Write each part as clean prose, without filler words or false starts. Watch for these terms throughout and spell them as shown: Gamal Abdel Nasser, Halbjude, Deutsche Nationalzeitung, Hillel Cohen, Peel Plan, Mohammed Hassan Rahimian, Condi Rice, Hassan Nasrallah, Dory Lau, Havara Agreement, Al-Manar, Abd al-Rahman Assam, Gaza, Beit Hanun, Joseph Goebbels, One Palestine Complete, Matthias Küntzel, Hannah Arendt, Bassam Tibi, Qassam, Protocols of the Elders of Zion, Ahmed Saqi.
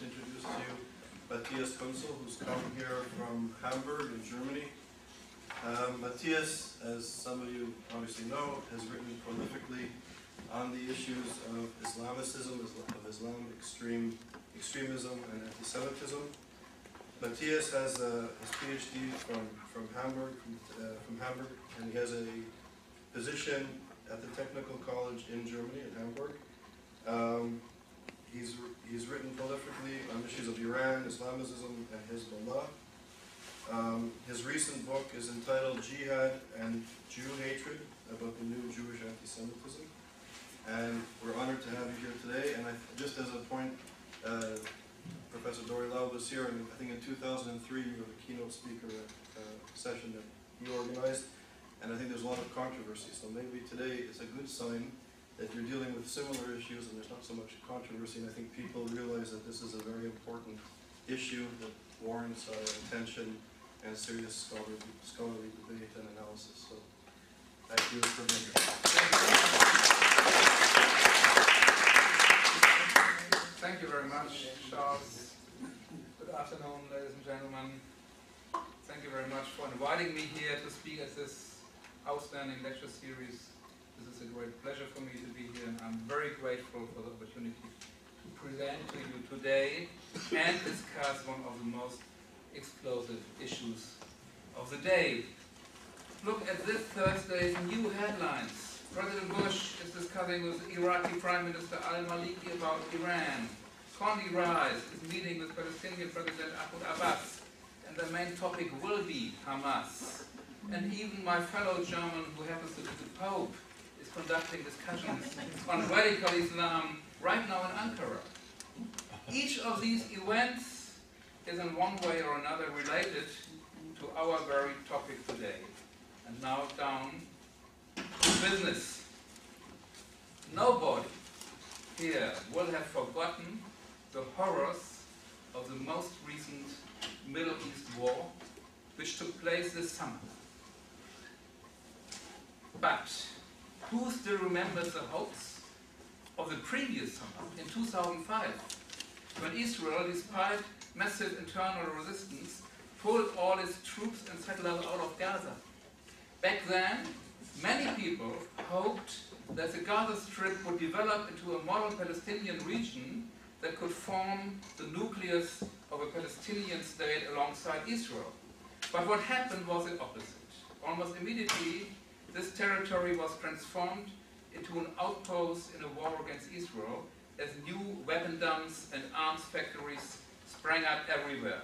to introduce to you Matthias Küntzel, who's come here from Hamburg in Germany. Matthias, as some of you obviously know, has written prolifically on the issues of Islamicism, of Islam extremism, and anti-Semitism. Matthias has his PhD from Hamburg, and he has a position at the Technical College in Germany, in Hamburg. He's written prolifically on issues of Iran, Islamicism, and Hezbollah. His recent book is entitled Jihad and Jew Hatred, about the new Jewish anti-Semitism. And we're honored to have you here today. And just as a point, Professor Dory Lau was here, and I think in 2003 you were the keynote speaker at a session that you organized. And I think there's a lot of controversy. So maybe today it's a good sign that you're dealing with similar issues and there's not so much controversy. And I think people realize that this is a very important issue that warrants attention and serious scholarly debate and analysis. So thank you for being here. Thank you very much, Charles. Good afternoon, ladies and gentlemen. Thank you very much for inviting me here to speak at this outstanding lecture series. This is a great pleasure for me to be here, and I'm very grateful for the opportunity to present to you today and discuss one of the most explosive issues of the day. Look at this Thursday's new headlines. President Bush is discussing with Iraqi Prime Minister Al-Maliki about Iran. Condi Rice is meeting with Palestinian President Abu Abbas, and the main topic will be Hamas. And even my fellow German, who happens to be the Pope, is conducting discussions on radical Islam right now in Ankara. Each of these events is in one way or another related to our very topic today. And now down to business. Nobody here will have forgotten the horrors of the most recent Middle East war, which took place this summer. But who still remembers the hoax of the previous summer, in 2005, when Israel, despite massive internal resistance, pulled all its troops and settlers out of Gaza? Back then, many people hoped that the Gaza Strip would develop into a modern Palestinian region that could form the nucleus of a Palestinian state alongside Israel. But what happened was the opposite. Almost immediately, this territory was transformed into an outpost in a war against Israel, as new weapon dumps and arms factories sprang up everywhere.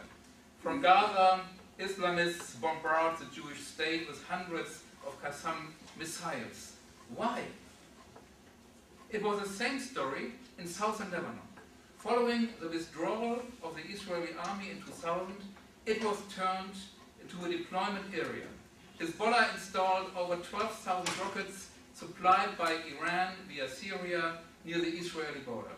From Gaza, Islamists bombarded the Jewish state with hundreds of Qassam missiles. Why? It was the same story in southern Lebanon. Following the withdrawal of the Israeli army in 2000, it was turned into a deployment area. Hezbollah installed over 12,000 rockets supplied by Iran via Syria near the Israeli border.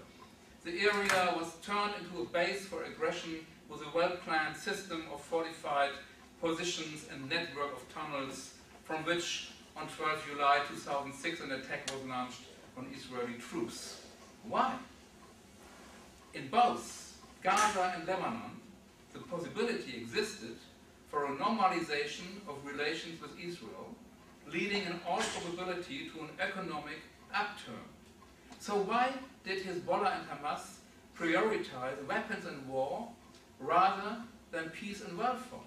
The area was turned into a base for aggression with a well-planned system of fortified positions and network of tunnels, from which on 12 July 2006 an attack was launched on Israeli troops. Why? In both Gaza and Lebanon, the possibility existed for a normalization of relations with Israel, leading in all probability to an economic upturn. So why did Hezbollah and Hamas prioritize weapons and war rather than peace and welfare?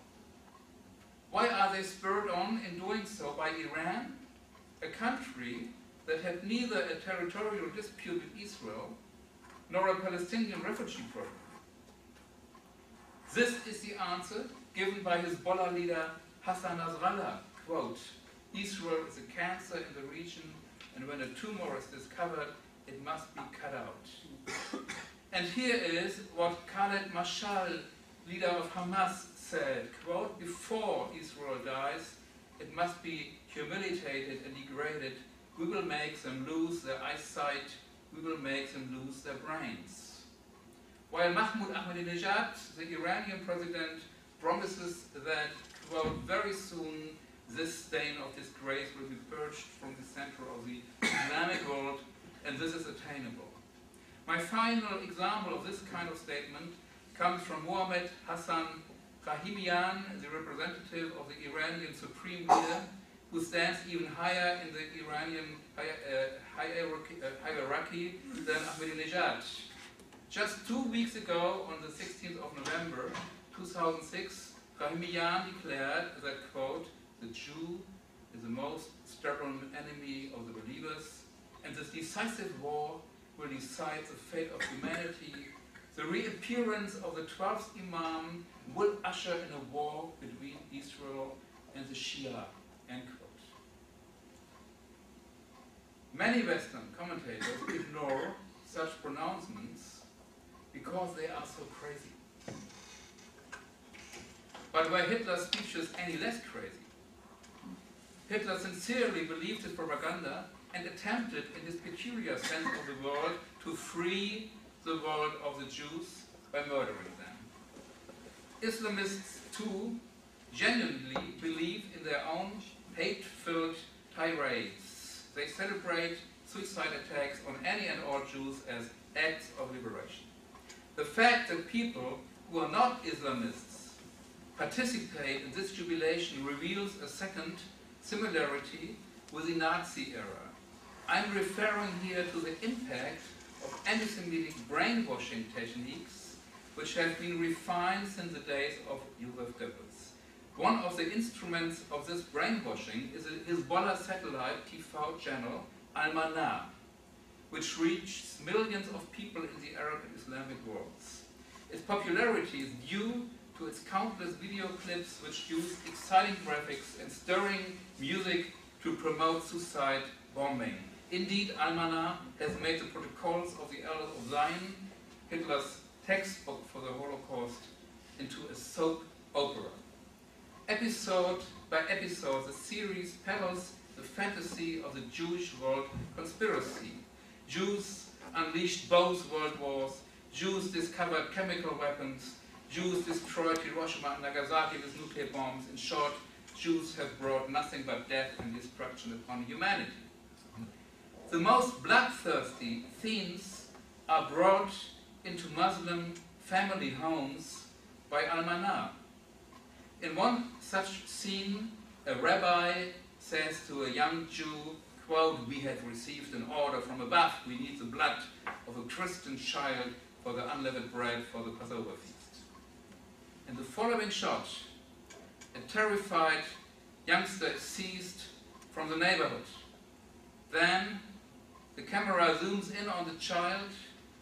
Why are they spurred on in doing so by Iran, a country that had neither a territorial dispute with Israel nor a Palestinian refugee problem? This is the answer given by Hezbollah leader Hassan Nasrallah, quote, "Israel is a cancer in the region, and when a tumor is discovered, it must be cut out." And here is what Khaled Mashal, leader of Hamas, said, quote, "Before Israel dies, it must be humiliated and degraded. We will make them lose their eyesight. We will make them lose their brains." While Mahmoud Ahmadinejad, the Iranian president, promises that, quote, "Very soon this stain of disgrace will be purged from the center of the Islamic world, and this is attainable." My final example of this kind of statement comes from Mohammed Hassan Rahimian, the representative of the Iranian Supreme Leader, who stands even higher in the Iranian hierarchy than Ahmadinejad. Just 2 weeks ago, on the 16th of November 2006, Rahimian declared that, quote, the Jew is the most stubborn enemy of the believers, and this decisive war will decide the fate of humanity. The reappearance of the 12th Imam will usher in a war between Israel and the Shia, end quote. Many Western commentators ignore such pronouncements because they are so crazy. But were Hitler's speeches any less crazy? Hitler sincerely believed his propaganda and attempted, in his peculiar sense of the world, to free the world of the Jews by murdering them. Islamists, too, genuinely believe in their own hate-filled tirades. They celebrate suicide attacks on any and all Jews as acts of liberation. The fact that people who are not Islamists participate in this jubilation reveals a second similarity with the Nazi era. I'm referring here to the impact of anti-Semitic brainwashing techniques which have been refined since the days of Joseph Goebbels. One of the instruments of this brainwashing is a Hezbollah satellite TV channel, Al-Manar, which reaches millions of people in the Arab and Islamic worlds. Its popularity is due to its countless video clips which use exciting graphics and stirring music to promote suicide bombing. Indeed, Al-Manar has made the Protocols of the Elders of Zion, Hitler's textbook for the Holocaust, into a soap opera. Episode by episode, the series peddles the fantasy of the Jewish world conspiracy. Jews unleashed both world wars, Jews discovered chemical weapons, Jews destroyed Hiroshima and Nagasaki with nuclear bombs. In short, Jews have brought nothing but death and destruction upon humanity. The most bloodthirsty themes are brought into Muslim family homes by Al-Manar. In one such scene, a rabbi says to a young Jew, quote, "We have received an order from above. We need the blood of a Christian child for the unleavened bread for the Passover feast." In the following shot, a terrified youngster is seized from the neighborhood. Then the camera zooms in on the child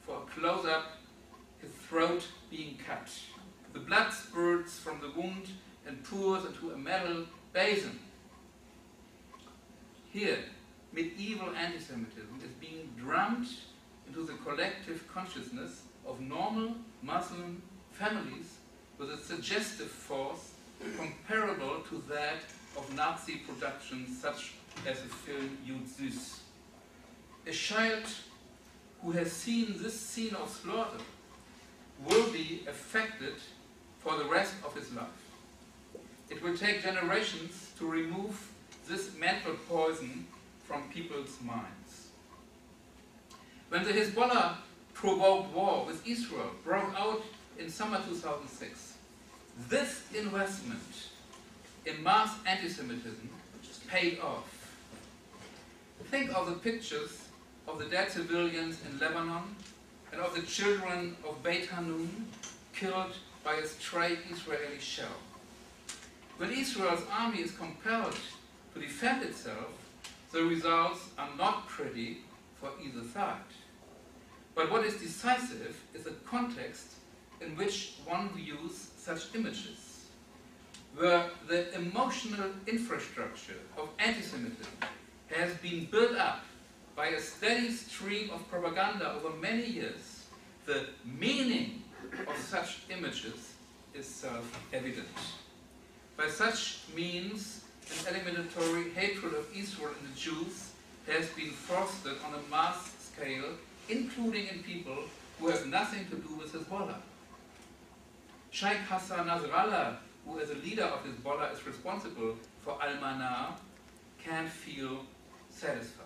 for a close-up, his throat being cut. The blood spurts from the wound and pours into a metal basin. Here, medieval anti-Semitism is being drummed into the collective consciousness of normal Muslim families with a suggestive force comparable to that of Nazi productions such as the film Jud Süß. A child who has seen this scene of slaughter will be affected for the rest of his life. It will take generations to remove this mental poison from people's minds. When the Hezbollah provoked war with Israel broke out in summer 2006, this investment in mass anti-Semitism paid off. Think of the pictures of the dead civilians in Lebanon and of the children of Beit Hanun killed by a stray Israeli shell. When Israel's army is compelled to defend itself, the results are not pretty for either side. But what is decisive is the context in which one views such images. Where the emotional infrastructure of anti-Semitism has been built up by a steady stream of propaganda over many years, the meaning of such images is self-evident. By such means, an eliminatory hatred of Israel and the Jews has been fostered on a mass scale, including in people who have nothing to do with Hezbollah. Sheikh Hassan Nasrallah, who as a leader of Hezbollah is responsible for Al-Manar, can feel satisfied.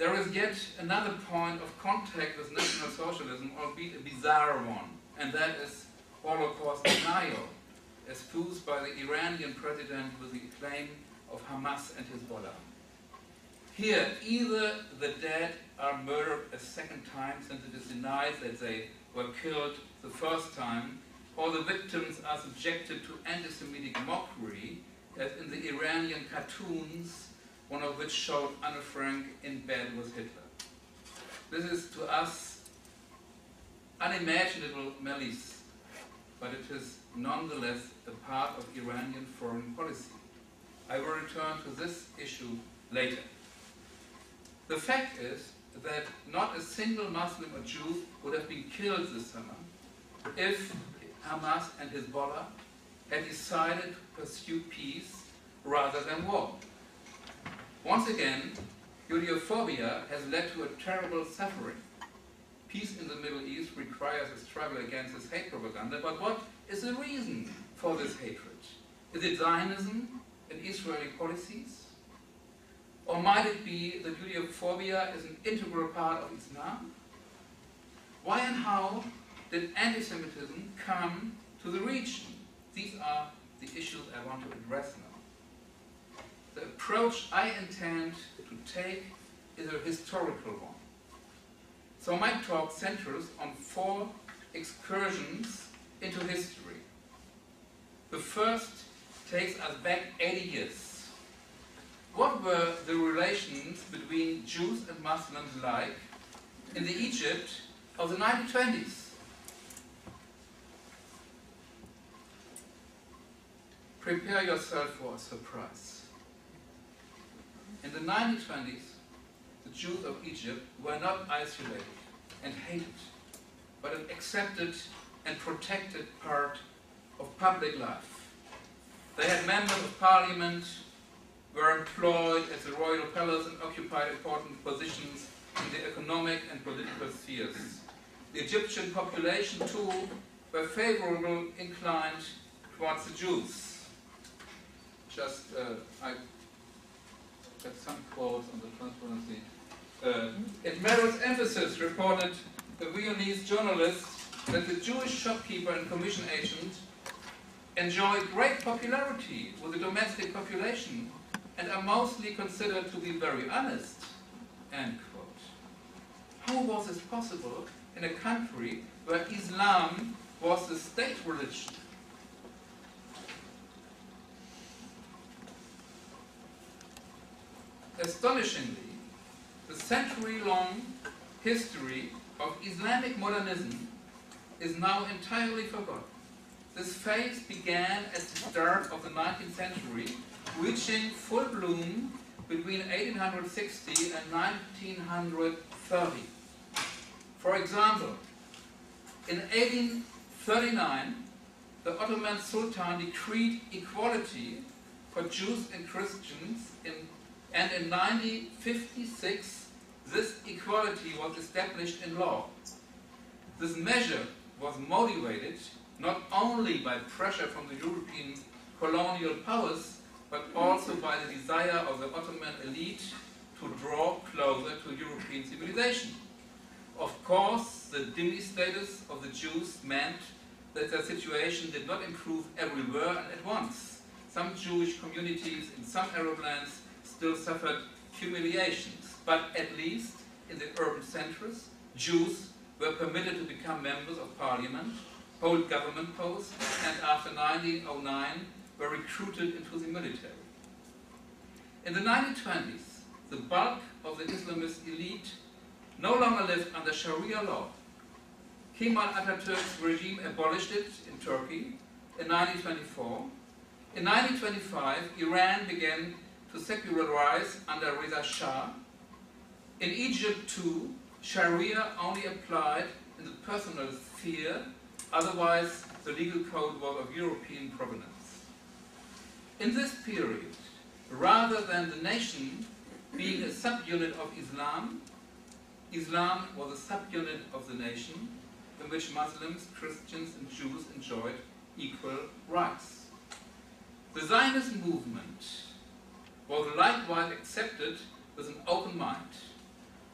There is yet another point of contact with National Socialism, albeit a bizarre one, and that is Holocaust denial, as posed by the Iranian president with the acclaim of Hamas and Hezbollah. Here, either the dead are murdered a second time, since it is denied that they were killed the first time, or the victims are subjected to anti-Semitic mockery, as in the Iranian cartoons, one of which showed Anne Frank in bed with Hitler. This is to us unimaginable malice, but it is nonetheless a part of Iranian foreign policy. I will return to this issue later. The fact is that not a single Muslim or Jew would have been killed this summer if Hamas and Hezbollah had decided to pursue peace rather than war. Once again, Judeophobia has led to a terrible suffering. Peace in the Middle East requires a struggle against this hate propaganda, but what is the reason for this hatred? Is it Zionism and Israeli policies? Or might it be that Judeophobia is an integral part of Islam? Why and how did anti-Semitism come to the region? These are the issues I want to address now. The approach I intend to take is a historical one. So my talk centers on four excursions into history. The first takes us back 80 years. What were the relations between Jews and Muslims like in the Egypt of the 1920s? Prepare yourself for a surprise. In the 1920s, the Jews of Egypt were not isolated and hated, but an accepted and protected part of public life. They had members of parliament, were employed at the royal palace, and occupied important positions in the economic and political spheres. The Egyptian population, too, were favorably inclined towards the Jews. Got some quotes on the transparency. It merits emphasis, reported the Viennese journalist, that the Jewish shopkeeper and commission agent enjoy great popularity with the domestic population and are mostly considered to be very honest. End quote. How was this possible in a country where Islam was the state religion? Astonishingly, the century-long history of Islamic modernism is now entirely forgotten. This phase began at the start of the 19th century, reaching full bloom between 1860 and 1930. For example, in 1839, the Ottoman Sultan decreed equality for Jews and Christians in 1956, this equality was established in law. This measure was motivated not only by pressure from the European colonial powers, but also by the desire of the Ottoman elite to draw closer to European civilization. Of course, the demi status of the Jews meant that their situation did not improve everywhere and at once. Some Jewish communities in some Arab lands still suffered humiliations, but at least in the urban centers, Jews were permitted to become members of parliament, hold government posts, and after 1909 were recruited into the military. In the 1920s, the bulk of the Islamist elite no longer lived under Sharia law. Kemal Atatürk's regime abolished it in Turkey in 1924. In 1925, Iran began to secularize under Reza Shah. In Egypt too, Sharia only applied in the personal sphere, otherwise the legal code was of European provenance. In this period, rather than the nation being a subunit of Islam, Islam was a subunit of the nation in which Muslims, Christians and Jews enjoyed equal rights. The Zionist movement was likewise accepted with an open mind.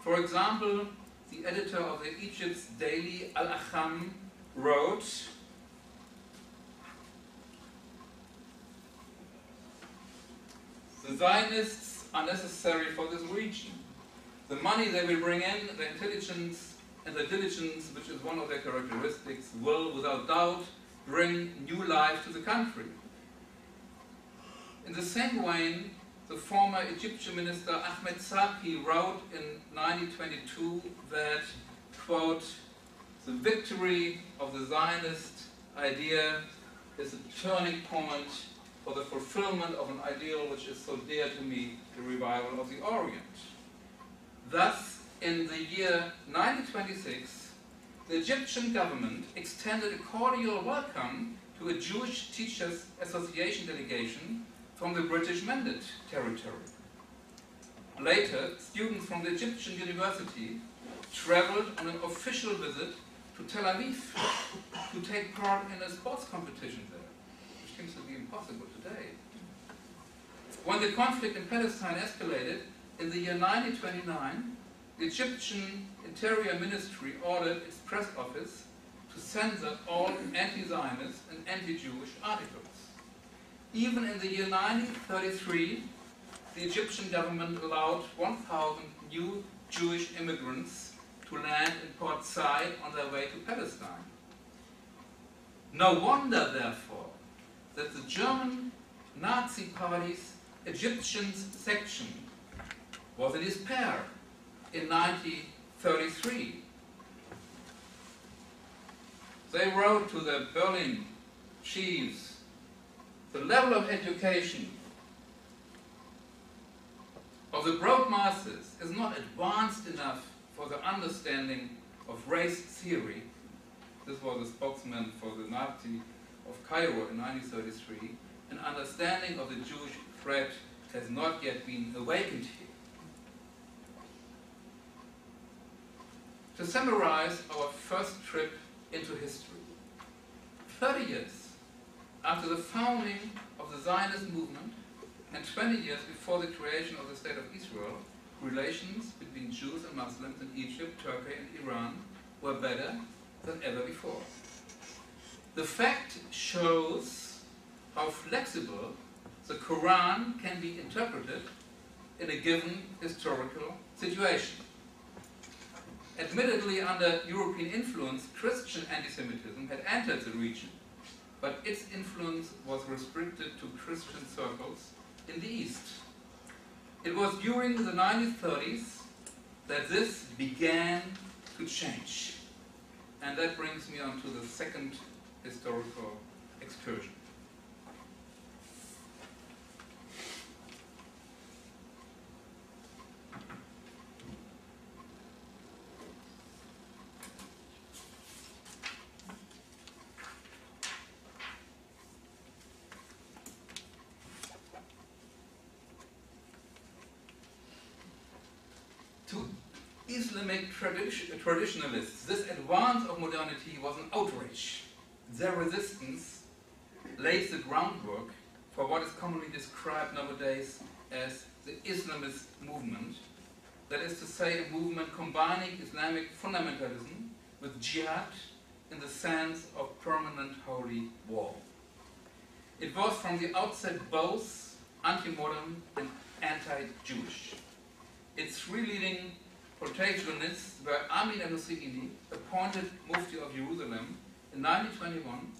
For example, the editor of the Egypt's daily Al-Akham wrote, "The Zionists are necessary for this region. The money they will bring in, the intelligence and the diligence, which is one of their characteristics, will, without doubt, bring new life to the country." In the same way, the former Egyptian minister Ahmed Saqi wrote in 1922 that, quote, "The victory of the Zionist idea is a turning point for the fulfillment of an ideal which is so dear to me, the revival of the Orient." Thus, in the year 1926, the Egyptian government extended a cordial welcome to a Jewish Teachers Association delegation from the British Mandate territory. Later, students from the Egyptian university traveled on an official visit to Tel Aviv to take part in a sports competition there, which seems to be impossible today. When the conflict in Palestine escalated, in the year 1929, the Egyptian Interior Ministry ordered its press office to censor all anti-Zionist and anti-Jewish articles. Even in the year 1933, the Egyptian government allowed 1,000 new Jewish immigrants to land in Port Said on their way to Palestine. No wonder, therefore, that the German Nazi Party's Egyptian section was in despair in 1933. They wrote to the Berlin chiefs, "The level of education of the broad masses is not advanced enough for the understanding of race theory." This was a spokesman for the Nazi of Cairo in 1933. "An understanding of the Jewish threat has not yet been awakened here." To summarize our first trip into history, 30 years after the founding of the Zionist movement and 20 years before the creation of the State of Israel, relations between Jews and Muslims in Egypt, Turkey and Iran were better than ever before. The fact shows how flexible the Quran can be interpreted in a given historical situation. Admittedly, under European influence, Christian antisemitism had entered the region, but its influence was restricted to Christian circles in the East. It was during the 1930s that this began to change. And that brings me on to the second historical excursion. Islamic traditionalists, this advance of modernity was an outrage. Their resistance lays the groundwork for what is commonly described nowadays as the Islamist movement, that is to say, a movement combining Islamic fundamentalism with jihad in the sense of permanent holy war. It was from the outset both anti-modern and anti-Jewish. Its three leading protagonists were Amin al-Husseini, appointed Mufti of Jerusalem in 1921,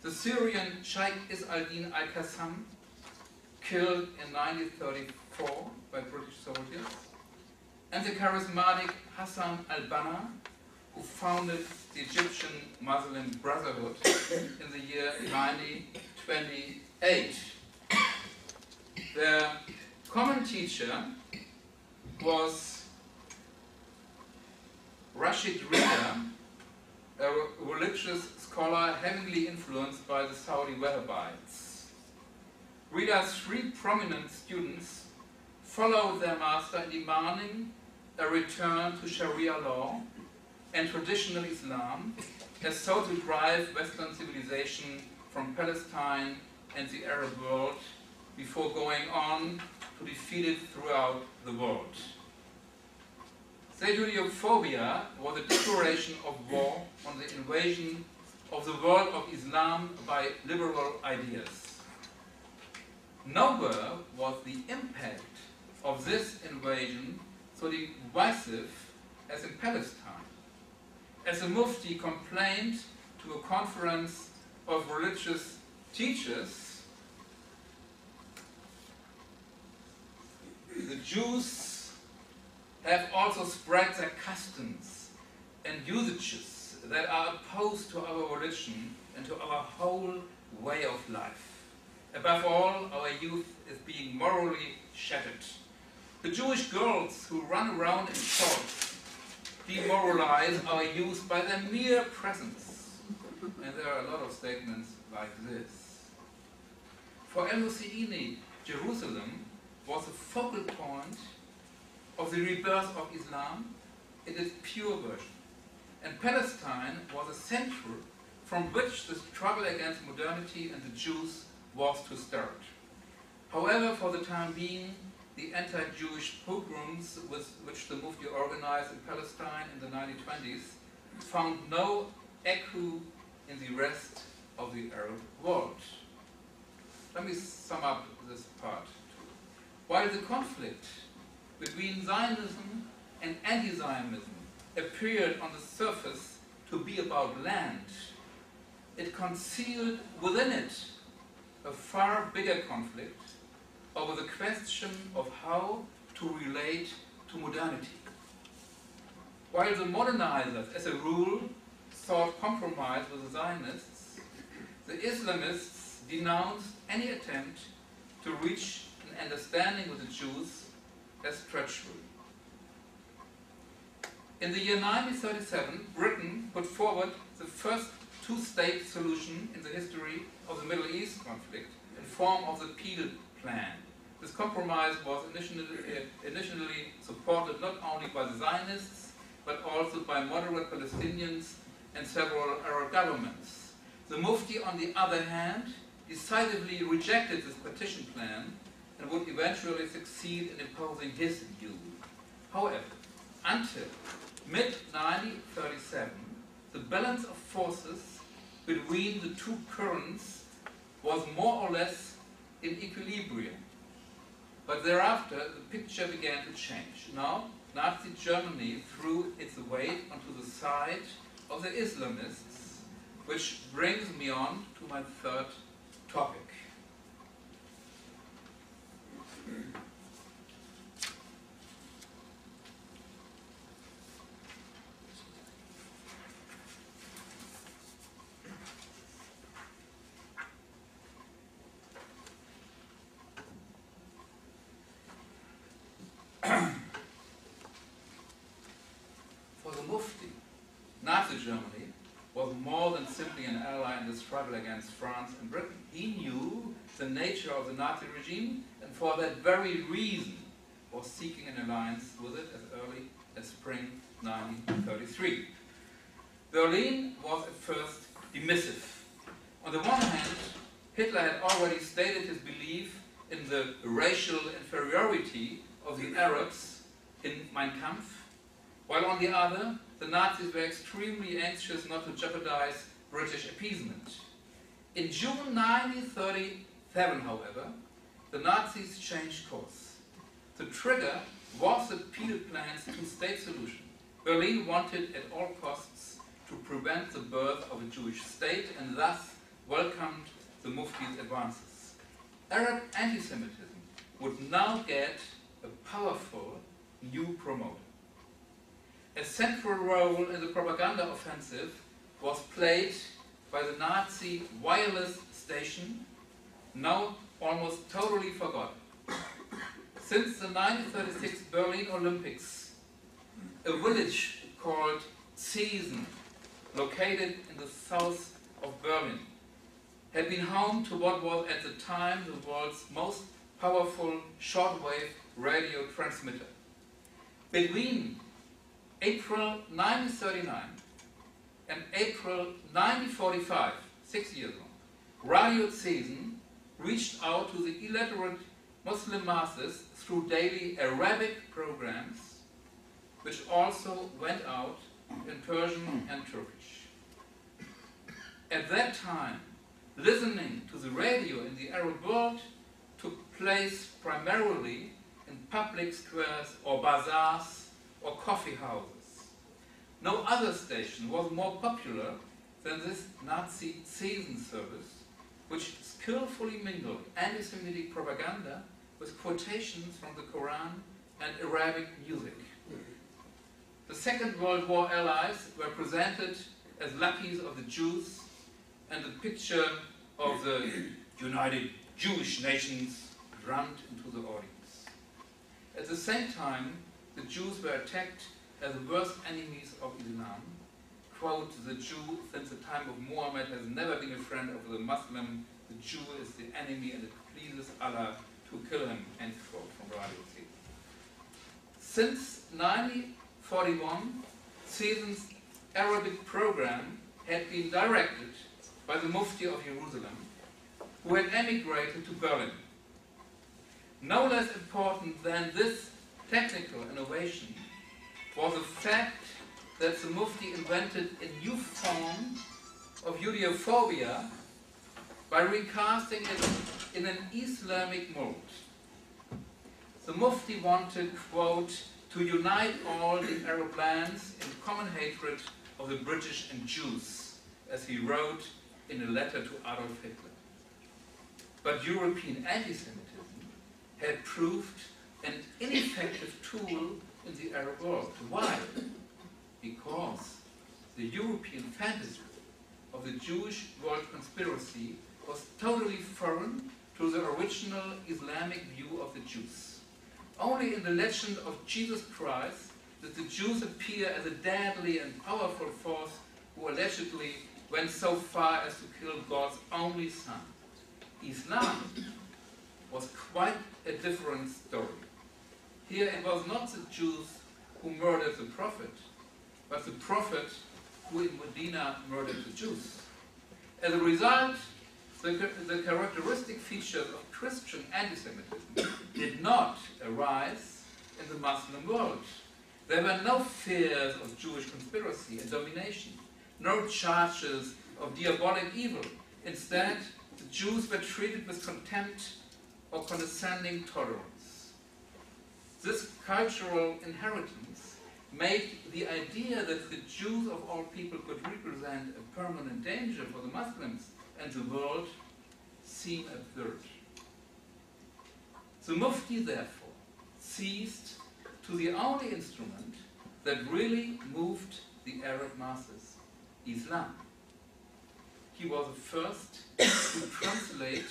the Syrian Sheikh Izz al-Din al-Qassam, killed in 1934 by British soldiers, and the charismatic Hassan al-Banna, who founded the Egyptian Muslim Brotherhood in the year 1928. Their common teacher was Rashid Rida, a religious scholar heavily influenced by the Saudi Wahhabites. Rida's three prominent students followed their master in demanding a return to Sharia law and traditional Islam as so to drive Western civilization from Palestine and the Arab world before going on to defeat it throughout the world. Sadiophobia was a declaration of war on the invasion of the world of Islam by liberal ideas. Nowhere was the impact of this invasion so divisive as in Palestine, as a mufti complained to a conference of religious teachers, the Jews have also spread their customs and usages that are opposed to our religion and to our whole way of life. Above all, our youth is being morally shattered. The Jewish girls who run around in shorts demoralize our youth by their mere presence. And there are a lot of statements like this. For al-Husseini, Jerusalem was the focal point of the rebirth of Islam in its pure version. And Palestine was a center from which the struggle against modernity and the Jews was to start. However, for the time being, the anti-Jewish pogroms which the Mufti organized in Palestine in the 1920s found no echo in the rest of the Arab world. Let me sum up this part. While the conflict between Zionism and anti-Zionism appeared on the surface to be about land, it concealed within it a far bigger conflict over the question of how to relate to modernity. While the modernizers, as a rule, sought compromise with the Zionists, the Islamists denounced any attempt to reach an understanding with the Jews as treachery. In the year 1937, Britain put forward the first two-state solution in the history of the Middle East conflict in form of the Peel Plan. This compromise was initially supported not only by the Zionists, but also by moderate Palestinians and several Arab governments. The Mufti, on the other hand, decisively rejected this partition plan and would eventually succeed in imposing his view. However, until mid-1937, the balance of forces between the two currents was more or less in equilibrium. But thereafter, the picture began to change. Now, Nazi Germany threw its weight onto the side of the Islamists, which brings me on to my third topic. Germany was more than simply an ally in the struggle against France and Britain. He knew the nature of the Nazi regime, and for that very reason was seeking an alliance with it as early as spring 1933. Berlin was at first dismissive. On the one hand, Hitler had already stated his belief in the racial inferiority of the Arabs in Mein Kampf, while on the other, the Nazis were extremely anxious not to jeopardize British appeasement. In June 1937, however, the Nazis changed course. The trigger was the Peel Plan's two-state solution. Berlin wanted at all costs to prevent the birth of a Jewish state and thus welcomed the Mufti's advances. Arab anti-Semitism would now get a powerful new promoter. A central role in the propaganda offensive was played by the Nazi wireless station, now almost totally forgotten. Since the 1936 Berlin Olympics, a village called Zeesen, located in the south of Berlin, had been home to what was at the time the world's most powerful shortwave radio transmitter. Between April 1939 and April 1945, 6 years on, Radio Zeesen reached out to the illiterate Muslim masses through daily Arabic programs, which also went out in Persian and Turkish. At that time, listening to the radio in the Arab world took place primarily in public squares or bazaars or coffee houses. No other station was more popular than this Nazi Zeesen service, which skillfully mingled anti-Semitic propaganda with quotations from the Quran and Arabic music. The Second World War allies were presented as lackeys of the Jews, and the picture of the United Jewish Nations drummed into the audience. At the same time, the Jews were attacked as the worst enemies of Islam. Quote, "The Jew, since the time of Muhammad, has never been a friend of the Muslim. The Jew is the enemy, and it pleases Allah to kill him," end quote from Radio Zeesen. Since 1941, Zeesen's Arabic program had been directed by the Mufti of Jerusalem, who had emigrated to Berlin. No less important than this technical innovation was the fact that the Mufti invented a new form of Judeophobia by recasting it in an Islamic mold. The Mufti wanted, quote, "to unite all the Arab lands in common hatred of the British and Jews," as he wrote in a letter to Adolf Hitler. But European anti-Semitism had proved an ineffective tool in the Arab world. Why? Because the European fantasy of the Jewish world conspiracy was totally foreign to the original Islamic view of the Jews. Only in the legend of Jesus Christ did the Jews appear as a deadly and powerful force who allegedly went so far as to kill God's only son. Islam was quite a different story. Here it was not the Jews who murdered the prophet, but the prophet who in Medina murdered the Jews. As a result, the characteristic features of Christian anti-Semitism did not arise in the Muslim world. There were no fears of Jewish conspiracy and domination, no charges of diabolic evil. Instead, the Jews were treated with contempt or condescending tolerance. This cultural inheritance made the idea that the Jews of all people could represent a permanent danger for the Muslims and the world seem absurd. The Mufti, therefore, ceased to the only instrument that really moved the Arab masses, Islam. He was the first to translate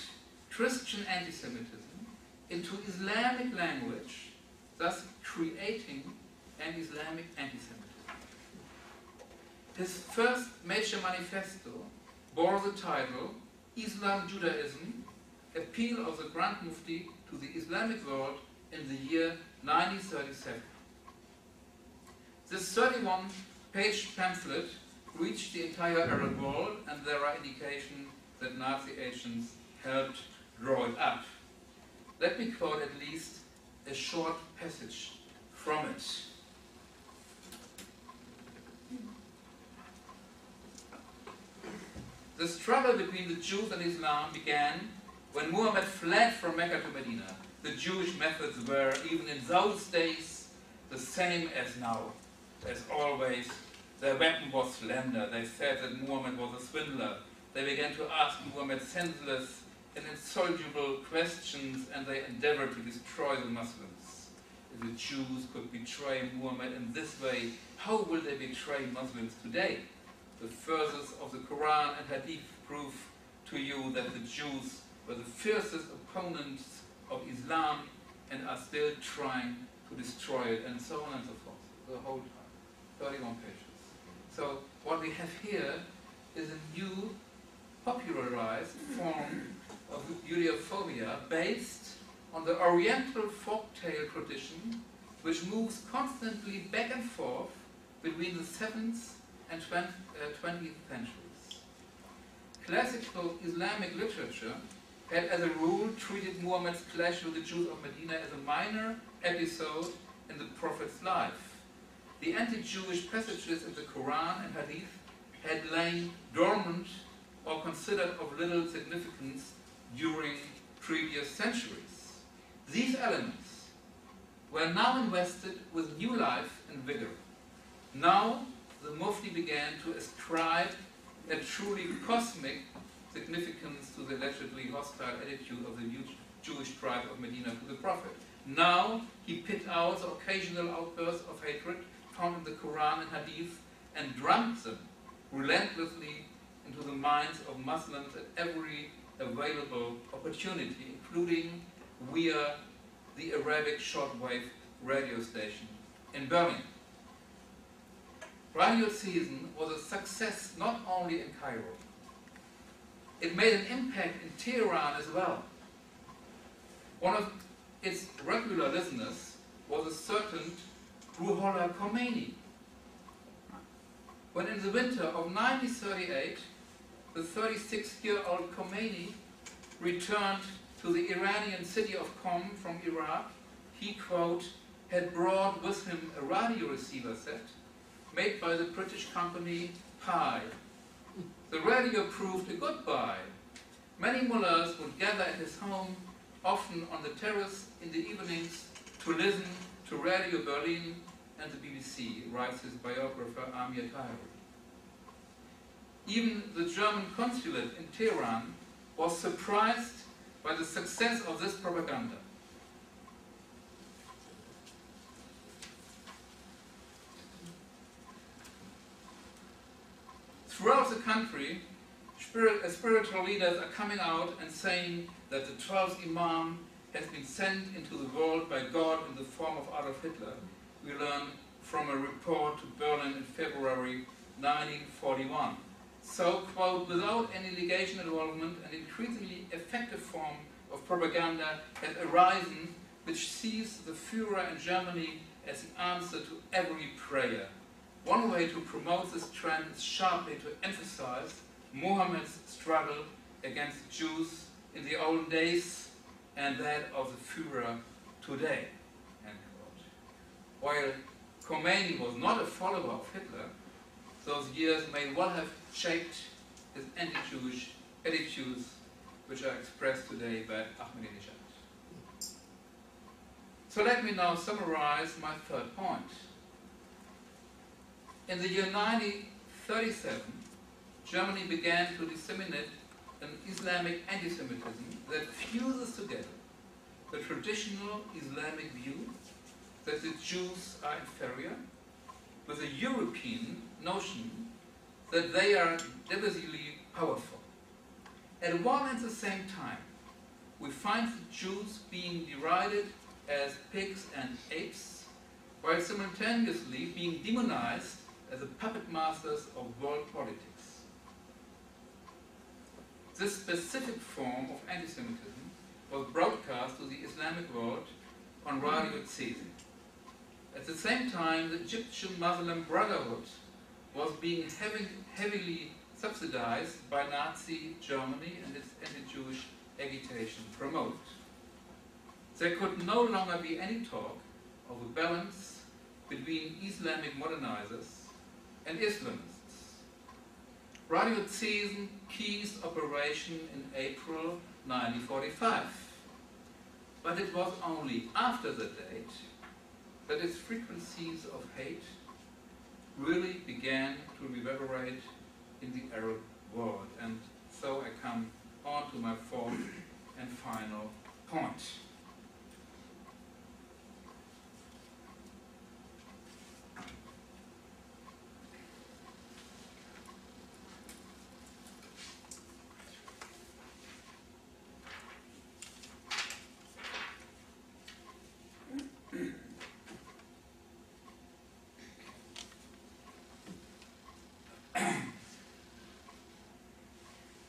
Christian anti-Semitism into Islamic language, thus creating an Islamic anti-Semitism. His first major manifesto bore the title Islam Judaism, Appeal of the Grand Mufti to the Islamic World in the year 1937. This 31-page pamphlet reached the entire Arab world, and there are indications that Nazi agents helped draw it up. Let me quote at least a short passage from it. The struggle between the Jews and Islam began when Muhammad fled from Mecca to Medina. The Jewish methods were, even in those days, the same as now, as always. Their weapon was slander. They said that Muhammad was a swindler. They began to ask Muhammad senseless and insoluble questions, and they endeavored to destroy the Muslims. If the Jews could betray Muhammad in this way, how will they betray Muslims today? The verses of the Quran and Hadith prove to you that the Jews were the fiercest opponents of Islam and are still trying to destroy it, and so on and so forth. The whole time, 31 pages. So what we have here is a new popularized form of Judeophobia based on the Oriental folktale tradition, which moves constantly back and forth between the 7th and 20th centuries. Classical Islamic literature had, as a rule, treated Muhammad's clash with the Jews of Medina as a minor episode in the Prophet's life. the anti-Jewish passages in the Quran and Hadith had lain dormant or considered of little significance during previous centuries. These elements were now invested with new life and vigor. Now the Mufti began to ascribe a truly cosmic significance to the allegedly hostile attitude of the Jewish tribe of Medina to the Prophet. Now he pit out the occasional outbursts of hatred found in the Quran and Hadith and drummed them relentlessly into the minds of Muslims at every available opportunity, including via the Arabic shortwave radio station in Berlin. Radio Zeesen was a success not only in Cairo. It made an impact in Tehran as well. One of its regular listeners was a certain Ruhollah Khomeini. When in the winter of 1938, the 36-year-old Khomeini returned to the Iranian city of Qom from Iraq, he, quote, had brought with him a radio receiver set made by the British company Pi. The radio proved a good buy. Many mullahs would gather at his home, often on the terrace in the evenings, to listen to Radio Berlin and the BBC, writes his biographer Amir Taheri. Even the German consulate in Tehran was surprised by the success of this propaganda. Throughout the country, spiritual leaders are coming out and saying that the 12th Imam has been sent into the world by God in the form of Adolf Hitler. We learn from a report to Berlin in February 1941. So, quote, without any legation involvement, an increasingly effective form of propaganda has arisen which sees the Führer in Germany as the answer to every prayer. One way to promote this trend is sharply to emphasize Muhammad's struggle against Jews in the old days and that of the Führer today, end quote. While Khomeini was not a follower of Hitler, those years may well have shaped his anti-Jewish attitudes which are expressed today by Ahmadinejad. So let me now summarize my third point. In the year 1937, Germany began to disseminate an Islamic anti-Semitism that fuses together the traditional Islamic view that the Jews are inferior with a European notion that they are divisively powerful. At one and the same time, we find the Jews being derided as pigs and apes, while simultaneously being demonized as the puppet masters of world politics. This specific form of anti-Semitism was broadcast to the Islamic world on Radio Zeesen. At the same time, the Egyptian Muslim Brotherhood was being heavily subsidized by Nazi Germany and its anti-Jewish agitation promoted. There could no longer be any talk of a balance between Islamic modernizers and Islamists. Radio Zeesen ceased operation in April 1945, but it was only after the date that its frequencies of hate really began to reverberate in the Arab world. And so I come on to my fourth and final point.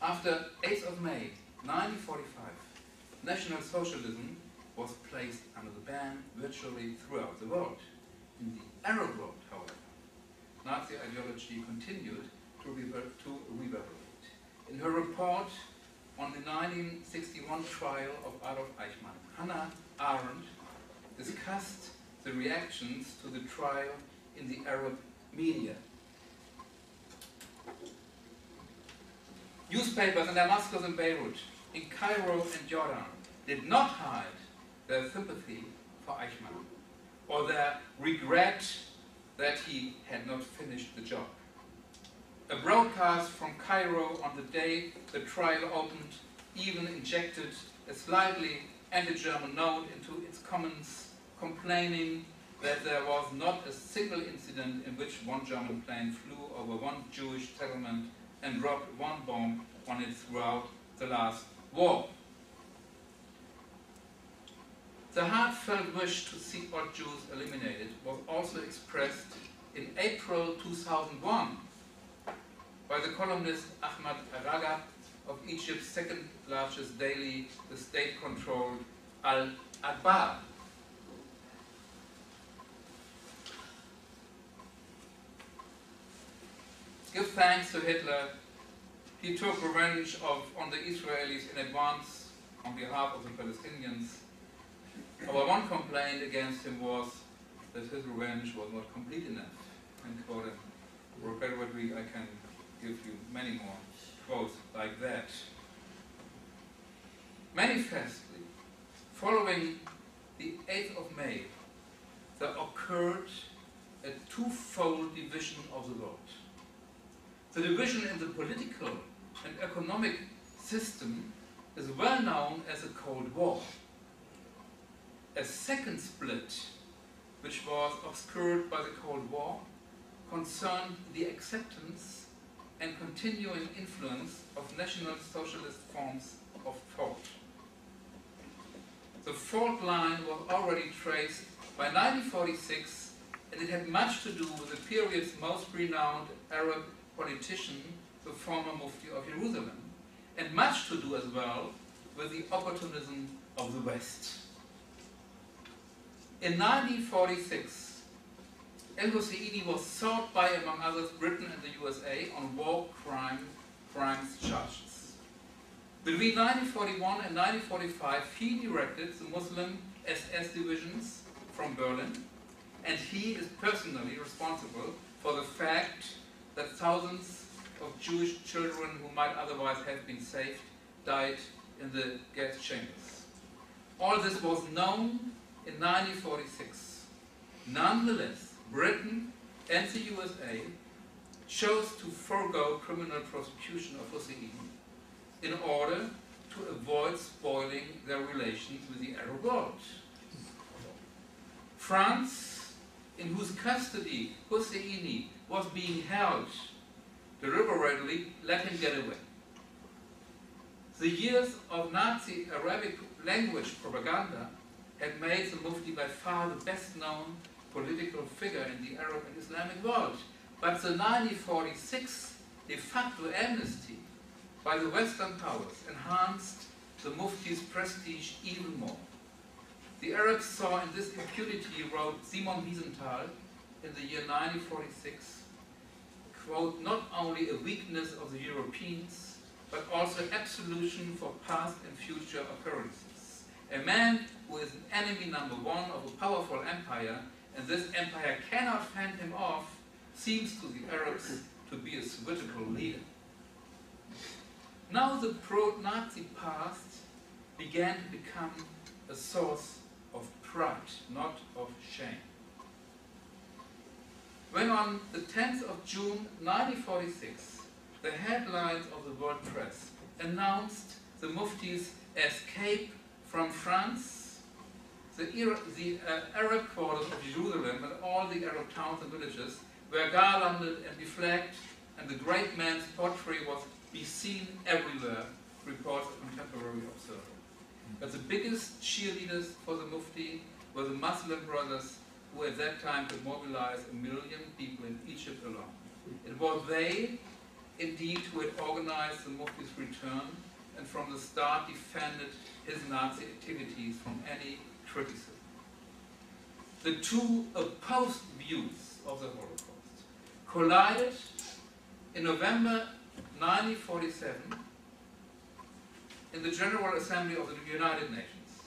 After 8th of May, 1945, National Socialism was placed under the ban virtually throughout the world. In the Arab world, however, Nazi ideology continued to reverberate. In her report on the 1961 trial of Adolf Eichmann, Hannah Arendt discussed the reactions to the trial in the Arab media. Newspapers in Damascus and Beirut, in Cairo and Jordan, did not hide their sympathy for Eichmann or their regret that he had not finished the job. A broadcast from Cairo on the day the trial opened even injected a slightly anti-German note into its comments, complaining that there was not a single incident in which one German plane flew over one Jewish settlement and dropped one bomb on it throughout the last war. The heartfelt wish to see all Jews eliminated was also expressed in April 2001 by the columnist Ahmad Araga of Egypt's second largest daily, the state-controlled Al Akbar. Give thanks to Hitler, he took revenge on the Israelis in advance on behalf of the Palestinians. Our one complaint against him was that his revenge was not complete enough. And quote, I can give you many more quotes like that. Manifestly, following the 8th of May, there occurred a twofold division of the world. The division in the political and economic system is well known as the Cold War. A second split, which was obscured by the Cold War, concerned the acceptance and continuing influence of national socialist forms of thought. The fault line was already traced by 1946, and it had much to do with the period's most renowned Arab politician, the former Mufti of Jerusalem, and much to do as well with the opportunism of the West. In 1946, al-Husseini was sought by, among others, Britain and the USA on war crimes charges. Between 1941 and 1945, he directed the Muslim SS divisions from Berlin, and he is personally responsible for the fact that thousands of Jewish children who might otherwise have been saved died in the gas chambers. All this was known in 1946. Nonetheless, Britain and the USA chose to forego criminal prosecution of Husseini in order to avoid spoiling their relations with the Arab world. France, in whose custody Husseini was being held, deliberately let him get away. The years of Nazi Arabic language propaganda had made the Mufti by far the best known political figure in the Arab and Islamic world. But the 1946 de facto amnesty by the Western powers enhanced the Mufti's prestige even more. The Arabs saw in this impunity, wrote Simon Wiesenthal in the year 1946, quote, not only a weakness of the Europeans, but also absolution for past and future occurrences. A man who is an enemy number one of a powerful empire, and this empire cannot fend him off, seems to the Arabs to be a suitable leader. Now the pro-Nazi past began to become a source of pride, not of shame. When on the 10th of June 1946, the headlines of the world press announced the Mufti's escape from France, the Arab quarters of Jerusalem and all the Arab towns and villages were garlanded and deflagged, and the great man's portrait was be seen everywhere, reports a contemporary observer. But the biggest cheerleaders for the Mufti were the Muslim brothers, who at that time could mobilize 1 million people in Egypt alone. It was they, indeed, who had organized the Mufti's return and from the start defended his Nazi activities from any criticism. The two opposed views of the Holocaust collided in November 1947 in the General Assembly of the United Nations.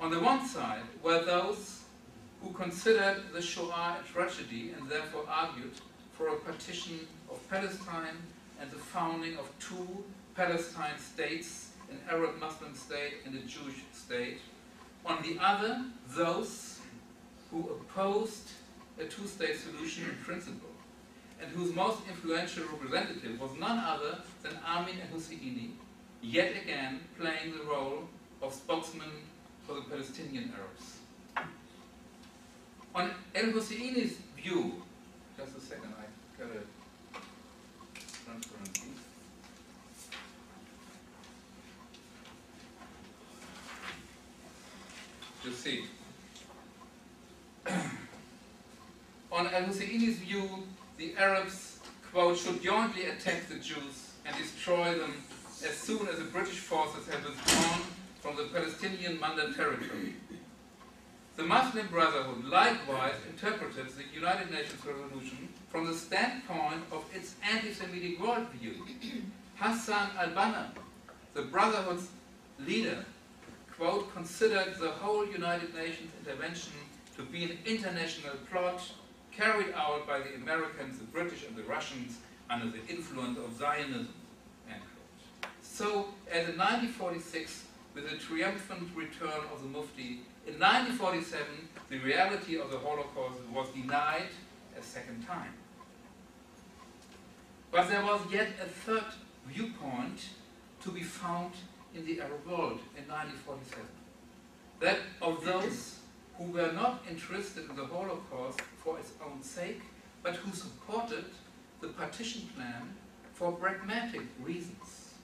On the one side were those who considered the Shoah a tragedy and therefore argued for a partition of Palestine and the founding of two Palestine states, an Arab Muslim state and a Jewish state. On the other, those who opposed a two-state solution in principle, and whose most influential representative was none other than Amin al-Husseini, yet again playing the role of spokesman for the Palestinian Arabs. On al-Husseini's view, just a second, I got a transparency. You see. On al-Husseini's view, the Arabs, quote, should jointly attack the Jews and destroy them as soon as the British forces have withdrawn from the Palestinian Mandate territory. The Muslim Brotherhood likewise interpreted the United Nations resolution from the standpoint of its anti-Semitic worldview. Hassan al-Banna, the Brotherhood's leader, quote, considered the whole United Nations intervention to be an international plot carried out by the Americans, the British, and the Russians under the influence of Zionism, end quote. So, as in 1946, with the triumphant return of the Mufti, in 1947, the reality of the Holocaust was denied a second time. But there was yet a third viewpoint to be found in the Arab world in 1947, that of those who were not interested in the Holocaust for its own sake, but who supported the partition plan for pragmatic reasons.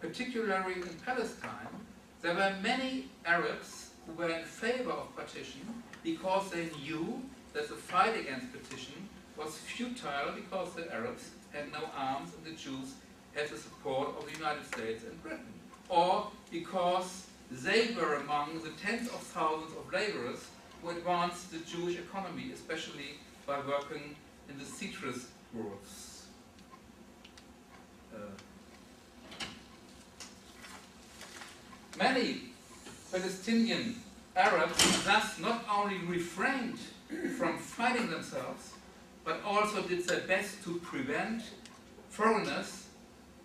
Particularly in Palestine, there were many Arabs who were in favor of partition because they knew that the fight against partition was futile because the Arabs had no arms and the Jews had the support of the United States and Britain, or because they were among the tens of thousands of laborers who advanced the Jewish economy, especially by working in the citrus groves. Many Palestinian Arabs thus not only refrained from fighting themselves, but also did their best to prevent foreigners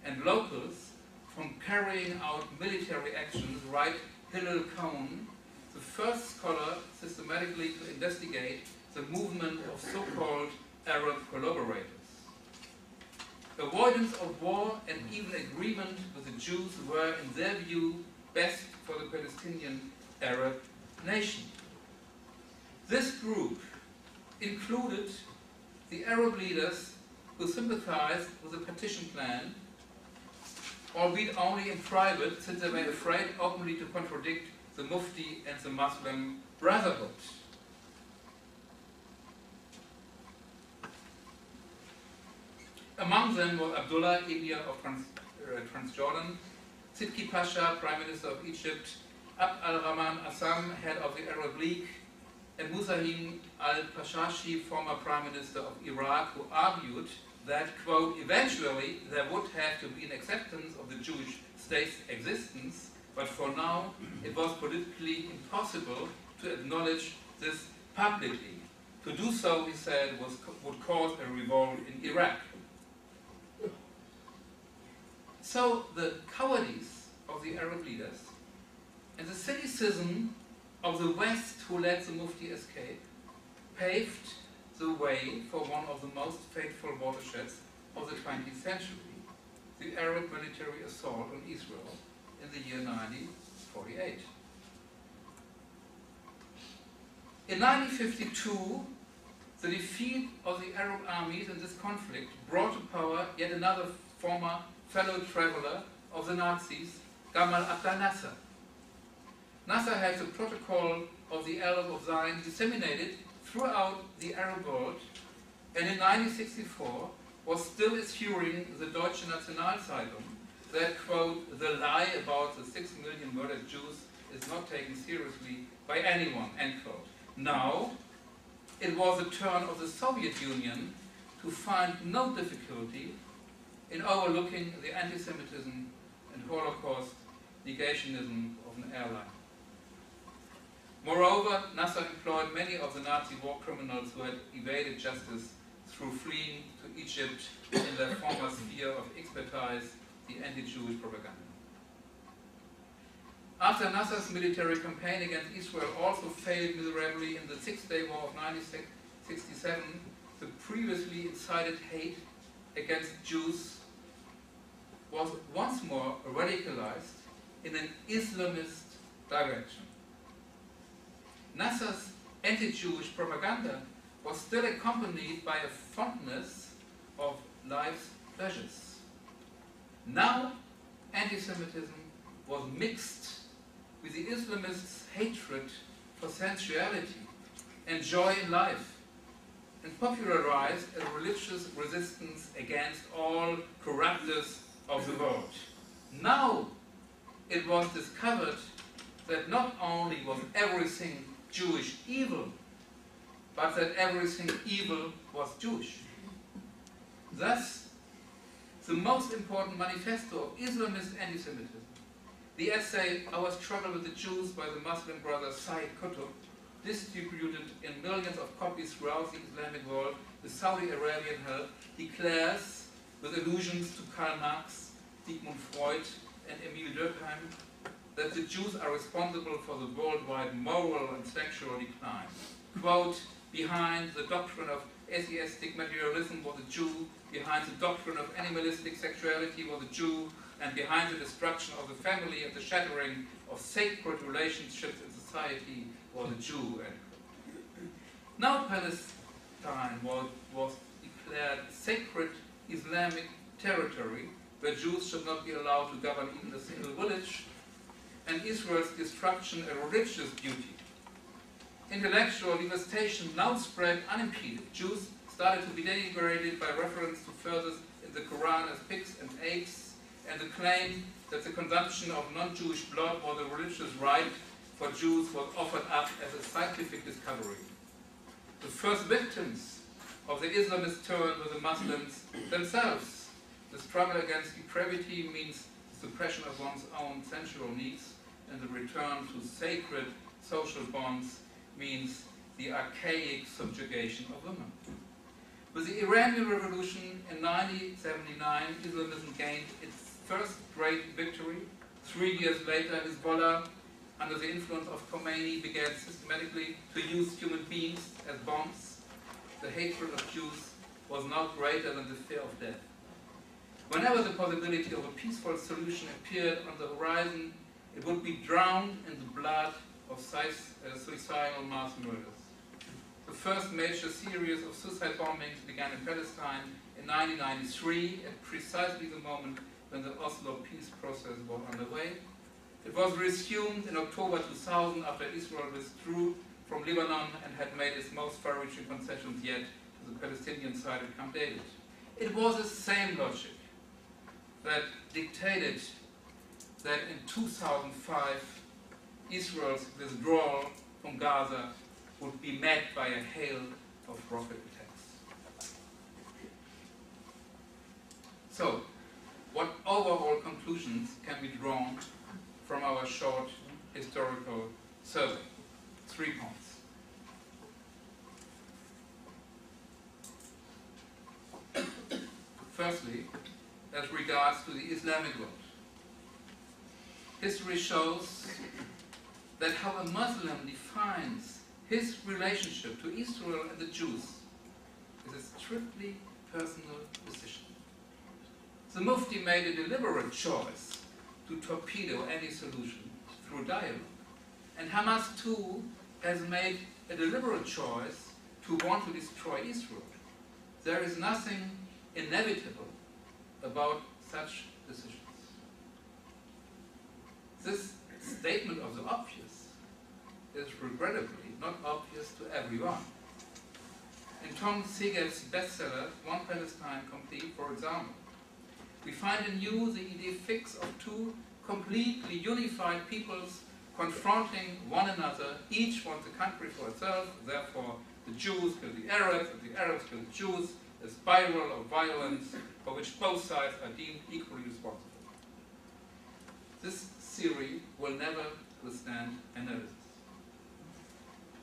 and locals from carrying out military actions, right? Hillel Cohen, the first scholar systematically to investigate the movement of so-called Arab collaborators. Avoidance of war and even agreement with the Jews were, in their view, best for the Palestinian Arab nation. This group included the Arab leaders who sympathized with the partition plan, albeit only in private, since they were afraid openly to contradict the Mufti and the Muslim Brotherhood. Among them were Abdullah, Emir of Transjordan, Sidki Pasha, Prime Minister of Egypt, Abd al-Rahman Assam, head of the Arab League, and Muzahim al-Pashashi, former Prime Minister of Iraq, who argued that, quote, eventually there would have to be an acceptance of the Jewish state's existence, but for now it was politically impossible to acknowledge this publicly. To do so, he said, would cause a revolt in Iraq. So the cowardice of the Arab leaders and the cynicism of the West, who let the Mufti escape, paved the way for one of the most fateful watersheds of the 20th century, the Arab military assault on Israel in the year 1948. In 1952, the defeat of the Arab armies in this conflict brought to power yet another former fellow traveler of the Nazis, Gamal Abdel Nasser. Nasser had the Protocol of the Elders of Zion disseminated throughout the Arab world, and in 1964 was still assuring the Deutsche Nationalzeitung that, quote, the lie about the 6 million murdered Jews is not taken seriously by anyone, end quote. Now, it was the turn of the Soviet Union to find no difficulty in overlooking the anti-Semitism and Holocaust negationism of an ally. Moreover, Nasser employed many of the Nazi war criminals who had evaded justice through fleeing to Egypt in their former sphere of expertise, the anti-Jewish propaganda. After Nasser's military campaign against Israel also failed miserably in the Six-Day War of 1967, the previously incited hate against Jews was once more radicalized in an Islamist direction. Nasser's anti-Jewish propaganda was still accompanied by a fondness of life's pleasures. Now, anti-Semitism was mixed with the Islamists' hatred for sensuality and joy in life, and popularized a religious resistance against all corruptors of the world. Now, it was discovered that not only was everything Jewish evil, but that everything evil was Jewish. Thus, the most important manifesto of Islamist anti-Semitism, the essay Our Struggle with the Jews by the Muslim brother Said Qutb, distributed in millions of copies throughout the Islamic world with Saudi Arabian help, declares, with allusions to Karl Marx, Sigmund Freud, and Emile Durkheim, that the Jews are responsible for the worldwide moral and sexual decline. Quote, behind the doctrine of atheistic materialism was a Jew, behind the doctrine of animalistic sexuality was a Jew, and behind the destruction of the family and the shattering of sacred relationships in society was a Jew. Now Palestine was declared sacred Islamic territory, where Jews should not be allowed to govern even a single village, and Israel's destruction a religious duty. Intellectual devastation now spread unimpeded. Jews started to be denigrated by reference to verses in the Quran as pigs and apes, and the claim that the consumption of non-Jewish blood was a religious right for Jews was offered up as a scientific discovery. The first victims of the Islamist turn were the Muslims themselves. The struggle against depravity means suppression of one's own sensual needs, and the return to sacred social bonds means the archaic subjugation of women. With the Iranian Revolution in 1979, Islamism gained its first great victory. 3 years later, Hezbollah, under the influence of Khomeini, began systematically to use human beings as bombs. The hatred of Jews was not greater than the fear of death. Whenever the possibility of a peaceful solution appeared on the horizon, it would be drowned in the blood of suicidal mass murders. The first major series of suicide bombings began in Palestine in 1993, at precisely the moment when the Oslo peace process was underway. It was resumed in October 2000 after Israel withdrew from Lebanon and had made its most far-reaching concessions yet to the Palestinian side of Camp David. It was the same logic that dictated that in 2005 Israel's withdrawal from Gaza would be met by a hail of rocket attacks. So, what overall conclusions can be drawn from our short historical survey? 3 points. Firstly, as regards to the Islamic world, history shows that how a Muslim defines his relationship to Israel and the Jews is a strictly personal decision. The Mufti made a deliberate choice to torpedo any solution through dialogue. And Hamas too has made a deliberate choice to want to destroy Israel. There is nothing inevitable about such decisions. This statement of the obvious is regrettably not obvious to everyone. In Tom Segett's bestseller, One Palestine Complete, for example, we find anew the idea fix of two completely unified peoples confronting one another. Each wants a country for itself, therefore the Jews kill the Arabs, and the Arabs kill the Jews, a spiral of violence for which both sides are deemed equally responsible. This theory will never withstand analysis.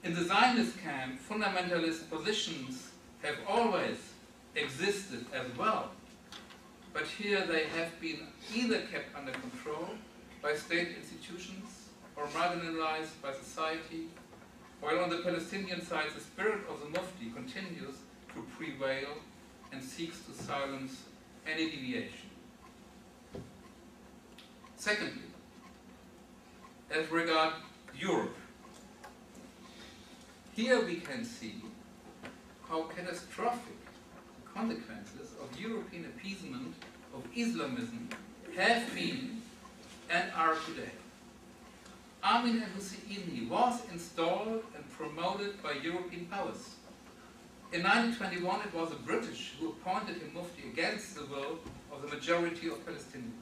in the Zionist camp, fundamentalist positions have always existed as well, but here they have been either kept under control by state institutions or marginalized by society, while on the Palestinian side the spirit of the Mufti continues to prevail and seeks to silence any deviation. Secondly, as regards Europe, here we can see how catastrophic the consequences of European appeasement of Islamism have been and are today. Amin al-Husseini was installed and promoted by European powers. In 1921, it was the British who appointed him Mufti against the will of the majority of Palestinians.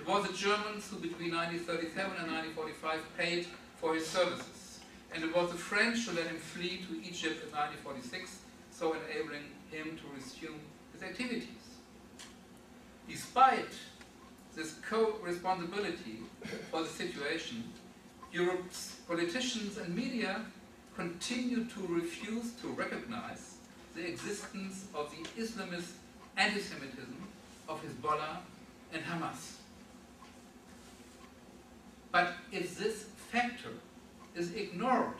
It was the Germans who between 1937 and 1945 paid for his services. And it was the French who let him flee to Egypt in 1946, so enabling him to resume his activities. Despite this co-responsibility for the situation, Europe's politicians and media continue to refuse to recognize the existence of the Islamist anti-Semitism of Hezbollah and Hamas. But if this factor is ignored,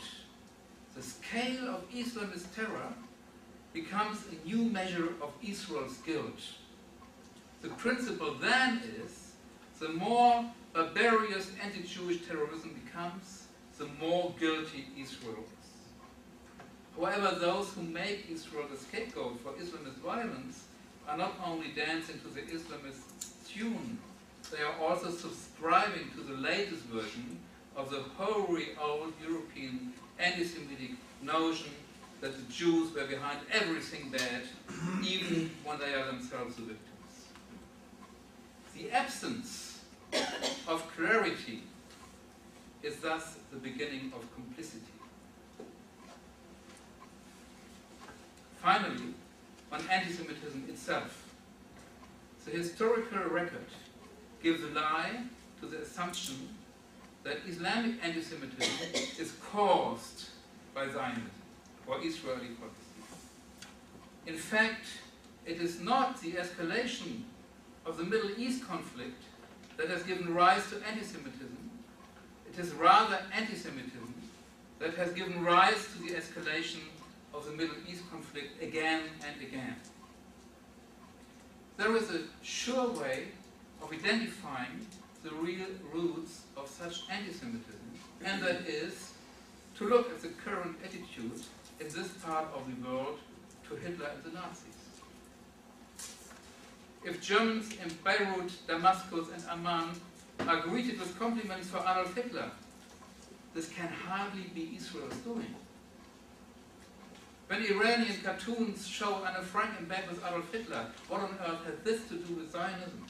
the scale of Islamist terror becomes a new measure of Israel's guilt. The principle then is, the more barbarous anti-Jewish terrorism becomes, the more guilty Israel is. However, those who make Israel the scapegoat for Islamist violence are not only dancing to the Islamist tune, they are also subscribing to the latest version of the hoary old European anti-Semitic notion that the Jews were behind everything bad, even when they are themselves the victims. The absence of clarity is thus the beginning of complicity. Finally, on anti-Semitism itself. The historical record gives a lie to the assumption that Islamic anti-Semitism is caused by Zionism or Israeli policy. In fact, it is not the escalation of the Middle East conflict that has given rise to anti-Semitism. It is rather anti-Semitism that has given rise to the escalation of the Middle East conflict again and again. There is a sure way of identifying the real roots of such anti-Semitism, and that is to look at the current attitude in this part of the world to Hitler and the Nazis. If Germans in Beirut, Damascus, and Amman are greeted with compliments for Adolf Hitler, this can hardly be Israel's doing. When Iranian cartoons show Anne Frank in bed with Adolf Hitler, what on earth has this to do with Zionism?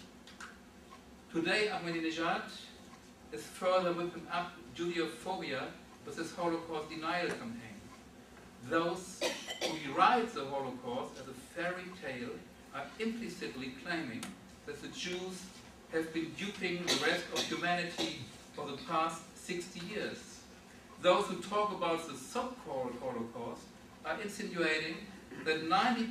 Today, Ahmadinejad is further whipping up Judeophobia with his Holocaust denial campaign. Those who deride the Holocaust as a fairy tale are implicitly claiming that the Jews have been duping the rest of humanity for the past 60 years. Those who talk about the so-called Holocaust are insinuating that 90%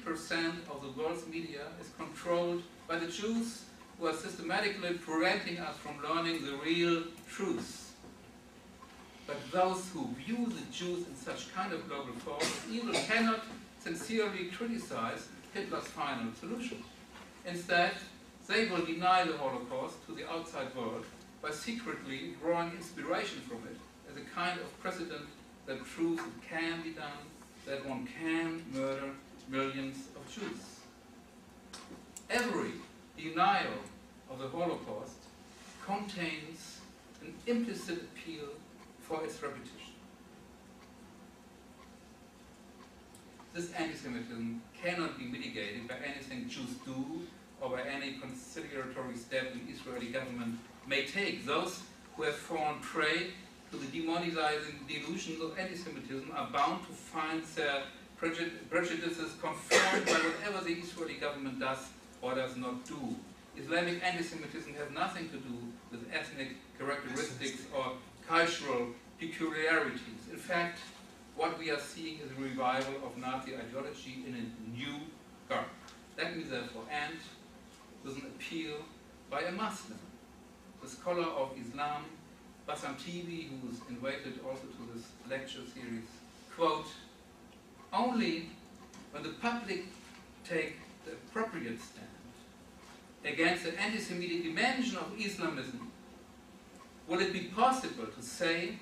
of the world's media is controlled by the Jews, who are systematically preventing us from learning the real truth. But those who view the Jews in such kind of global force as evil cannot sincerely criticize Hitler's final solution. Instead, they will deny the Holocaust to the outside world by secretly drawing inspiration from it as a kind of precedent that proves it can be done, that one can murder millions of Jews. Every denial of the Holocaust contains an implicit appeal for its repetition. This anti-Semitism cannot be mitigated by anything Jews do or by any conciliatory step the Israeli government may take. Those who have fallen prey to the demonizing delusions of anti-Semitism are bound to find their prejudices confirmed by whatever the Israeli government does or does not do. Islamic anti-Semitism has nothing to do with ethnic characteristics or cultural peculiarities. In fact, what we are seeing is a revival of Nazi ideology in a new garb. Let me therefore end with an appeal by a Muslim, the scholar of Islam, Bassam Tibi, who was invited also to this lecture series, quote, "Only when the public take the appropriate stand against the anti-Semitic dimension of Islamism will it be possible to say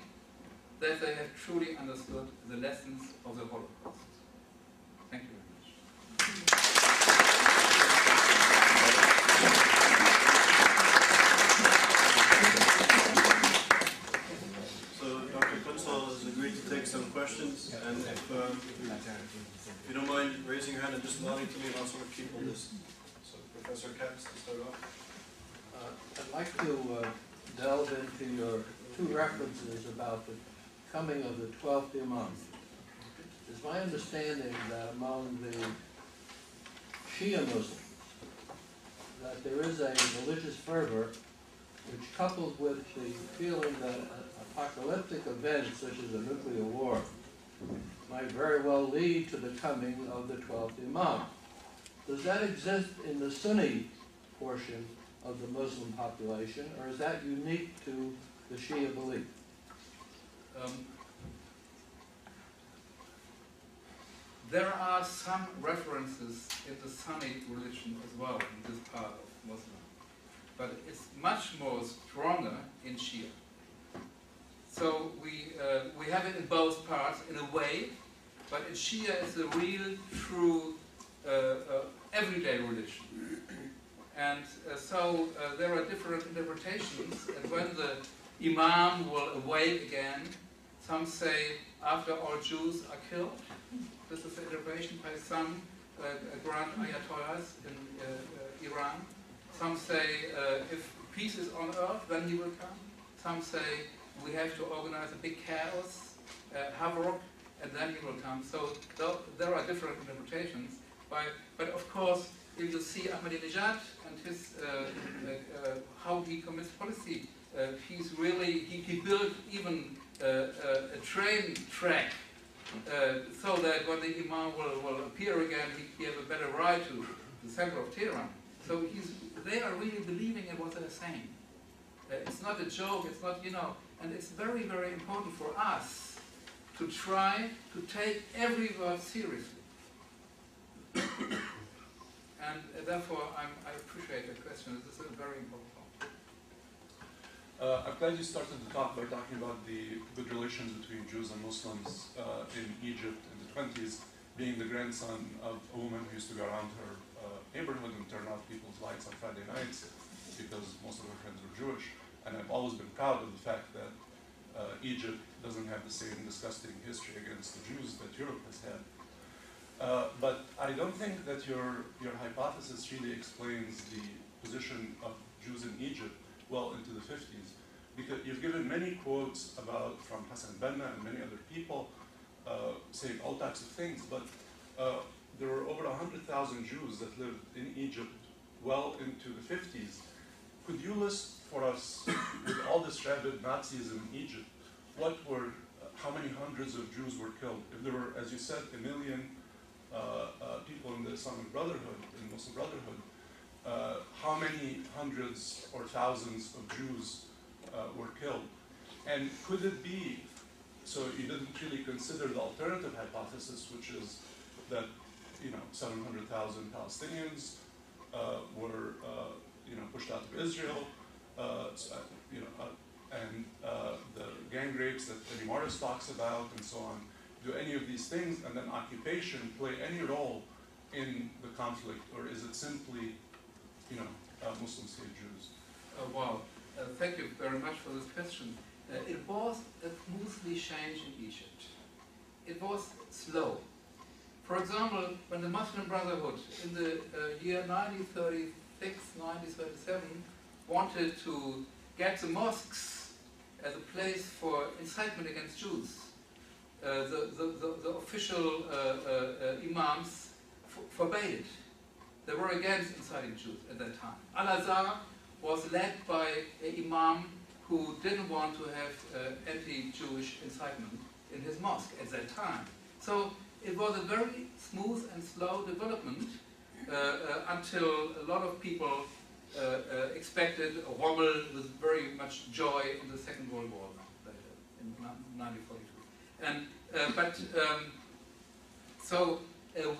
that they have truly understood the lessons of the Holocaust." Thank you very much. So Dr. Küntzel is agreed to take some questions, and if you don't mind raising your hand and just nodding to me about sort of people this. So Professor Katz, to start off. I'd like to delve into your two references about the coming of the 12th Imam. It's my understanding that among the Shia Muslims that there is a religious fervor which, coupled with the feeling that apocalyptic events such as a nuclear war might very well lead to the coming of the 12th Imam. Does that exist in the Sunni portion of the Muslim population, or is that unique to the Shia belief? There are some references in the Sunni religion as well in this part of Muslim, but it's much more stronger in Shia. So we have it in both parts in a way, but in Shia it's a real, true, everyday religion. And so there are different interpretations, and when the Imam will awake again, some say, after all Jews are killed. This is the interpretation by some grand ayatollahs in Iran. Some say, if peace is on earth, then he will come. Some say, we have to organize a big chaos, havoc, and then he will come. So there are different interpretations. But of course, if you see Ahmadinejad and his, how he commits policy, he's really, he built even a train track so that when the Imam will appear again, he has a better ride to the center of Tehran. So they are really believing in what they're saying. It's not a joke, it's not, you know, and it's very, very important for us to try to take every word seriously. And therefore, I appreciate the question. This is a very important point. I'm glad you started the talk by talking about the good relations between Jews and Muslims in Egypt in the 1920s, being the grandson of a woman who used to go around her neighborhood and turn out people's lights on Friday nights because most of her friends were Jewish. And I've always been proud of the fact that Egypt doesn't have the same disgusting history against the Jews that Europe has had. But I don't think that your hypothesis really explains the position of Jews in Egypt well into the 50s, because you've given many quotes about from Hassan al-Banna and many other people saying all types of things, but there were over 100,000 Jews that lived in Egypt well into the 50s. Could you list for us, with all this rabid Nazism in Egypt, how many hundreds of Jews were killed? If there were, as you said, 1 million people in the Islamic Brotherhood, in Muslim Brotherhood, how many hundreds or thousands of Jews were killed? And could it be, so you didn't really consider the alternative hypothesis, which is that, you know, 700,000 Palestinians were, you know, pushed out of Israel, you know, and the gang rapes that Eddie Morris talks about and so on. Do any of these things, and then occupation, play any role in the conflict, or is it simply, you know, Muslims hate Jews? Wow, thank you very much for this question. It was a smoothly change in Egypt. It was slow. For example, when the Muslim Brotherhood in the year 1936, 1937 wanted to get the mosques as a place for incitement against Jews, the official imams forbade it. They were against inciting Jews at that time. Al-Azhar was led by an imam who didn't want to have anti-Jewish incitement. in his mosque at that time. So it was a very smooth and slow development until a lot of people expected a wobble with very much joy in the Second World War later, in 1942. And,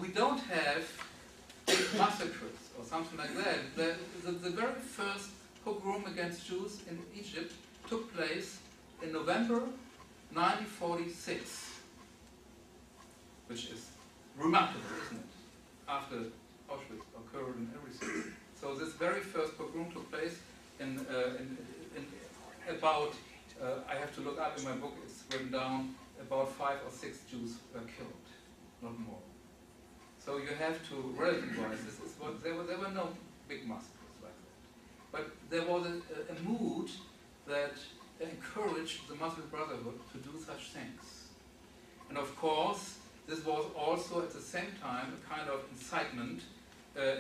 we don't have massacres or something like that. The very first pogrom against Jews in Egypt took place in November 1946, which is remarkable, isn't it? After Auschwitz occurred and everything. So this very first pogrom took place in about, I have to look up in my book, it's written down, about 5 or 6 Jews were killed, not more. So you have to relativize this. Is what, there were no big massacres like that. But there was a mood that encouraged the Muslim Brotherhood to do such things. And of course, this was also at the same time a kind of incitement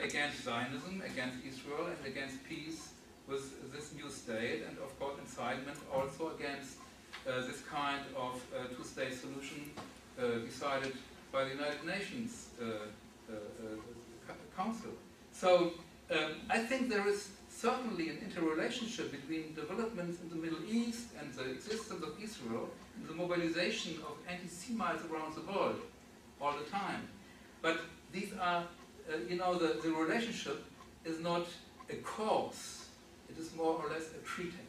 against Zionism, against Israel, and against peace with this new state, and of course incitement also against this kind of two-state solution decided by the United Nations Council. So I think there is certainly an interrelationship between developments in the Middle East and the existence of Israel and the mobilization of anti-Semites around the world all the time. But these are, the relationship is not a cause, it is more or less a pretext.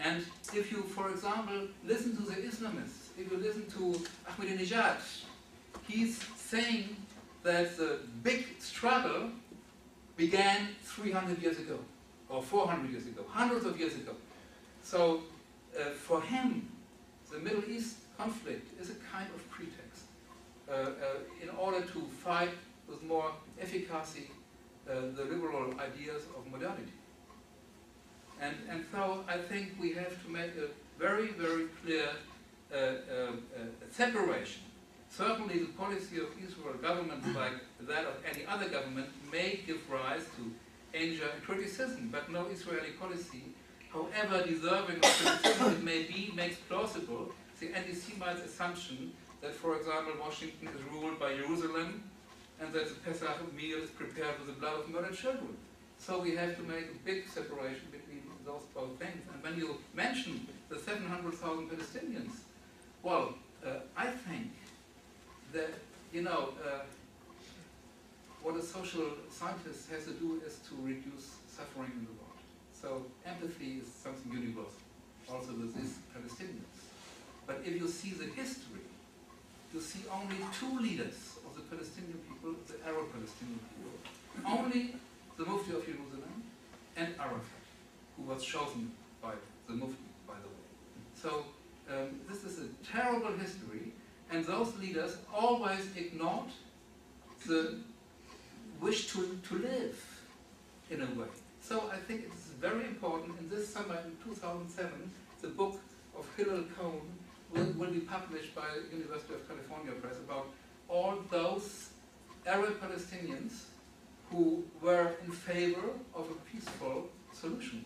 And if you, for example, listen to the Islamists, if you listen to Ahmadinejad, he's saying that the big struggle began 300 years ago, or 400 years ago, hundreds of years ago. So for him, the Middle East conflict is a kind of pretext in order to fight with more efficacy the liberal ideas of modernity. And so I think we have to make a very, very clear separation. Certainly the policy of Israel government, like that of any other government, may give rise to anger and criticism, but no Israeli policy, however deserving of criticism it may be, makes plausible the anti-Semite assumption that, for example, Washington is ruled by Jerusalem and that the Pesach meal is prepared with the blood of murdered children. So we have to make a big separation between those both things. And when you mention the 700,000 Palestinians, well, I think that, what a social scientist has to do is to reduce suffering in the world. So empathy is something universal, also with these Palestinians. But if you see the history, you see only 2 leaders of the Palestinian people, the Arab Palestinian people, only the Mufti of Jerusalem and Arafat, who was chosen by the Mufti, by the way. So this is a terrible history, and those leaders always ignored the wish to live in a way. So I think it is very important, in this summer in 2007, the book of Hillel Cohen will be published by the University of California Press about all those Arab Palestinians who were in favor of a peaceful solution,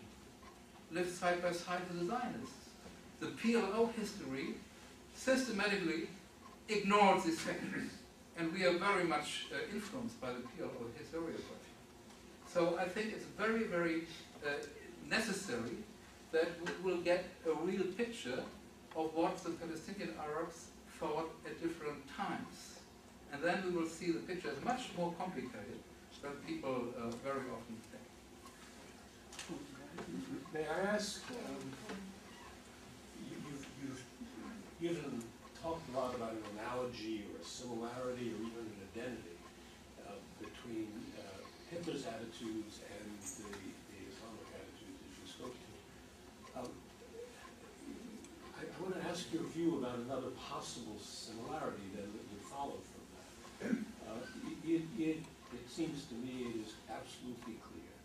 lived side by side with the Zionists. The PLO history systematically ignored these factors, and we are very much influenced by the PLO historiography. So I think it's very, very necessary that we will get a real picture of what the Palestinian Arabs thought at different times. And then we will see the picture is much more complicated that people very often think. May I ask, you even talked a lot about an analogy or a similarity or even an identity between Hitler's attitudes and the Islamic attitudes that you spoke to. I want to ask your view about another possible similarity that would follow from that. It seems to me it is absolutely clear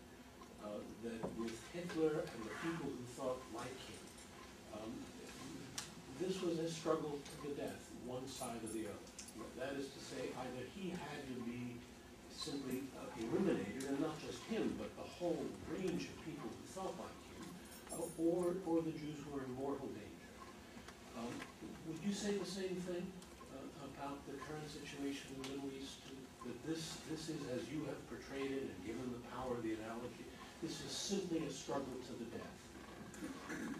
that with Hitler and the people who thought like him, this was a struggle to the death, one side or the other. That is to say, either he had to be simply eliminated, and not just him, but the whole range of people who thought like him, or the Jews were in mortal danger. Would you say the same thing about the current situation in the Middle East, that this is, as you have portrayed it and given the power of the analogy, this is simply a struggle to the death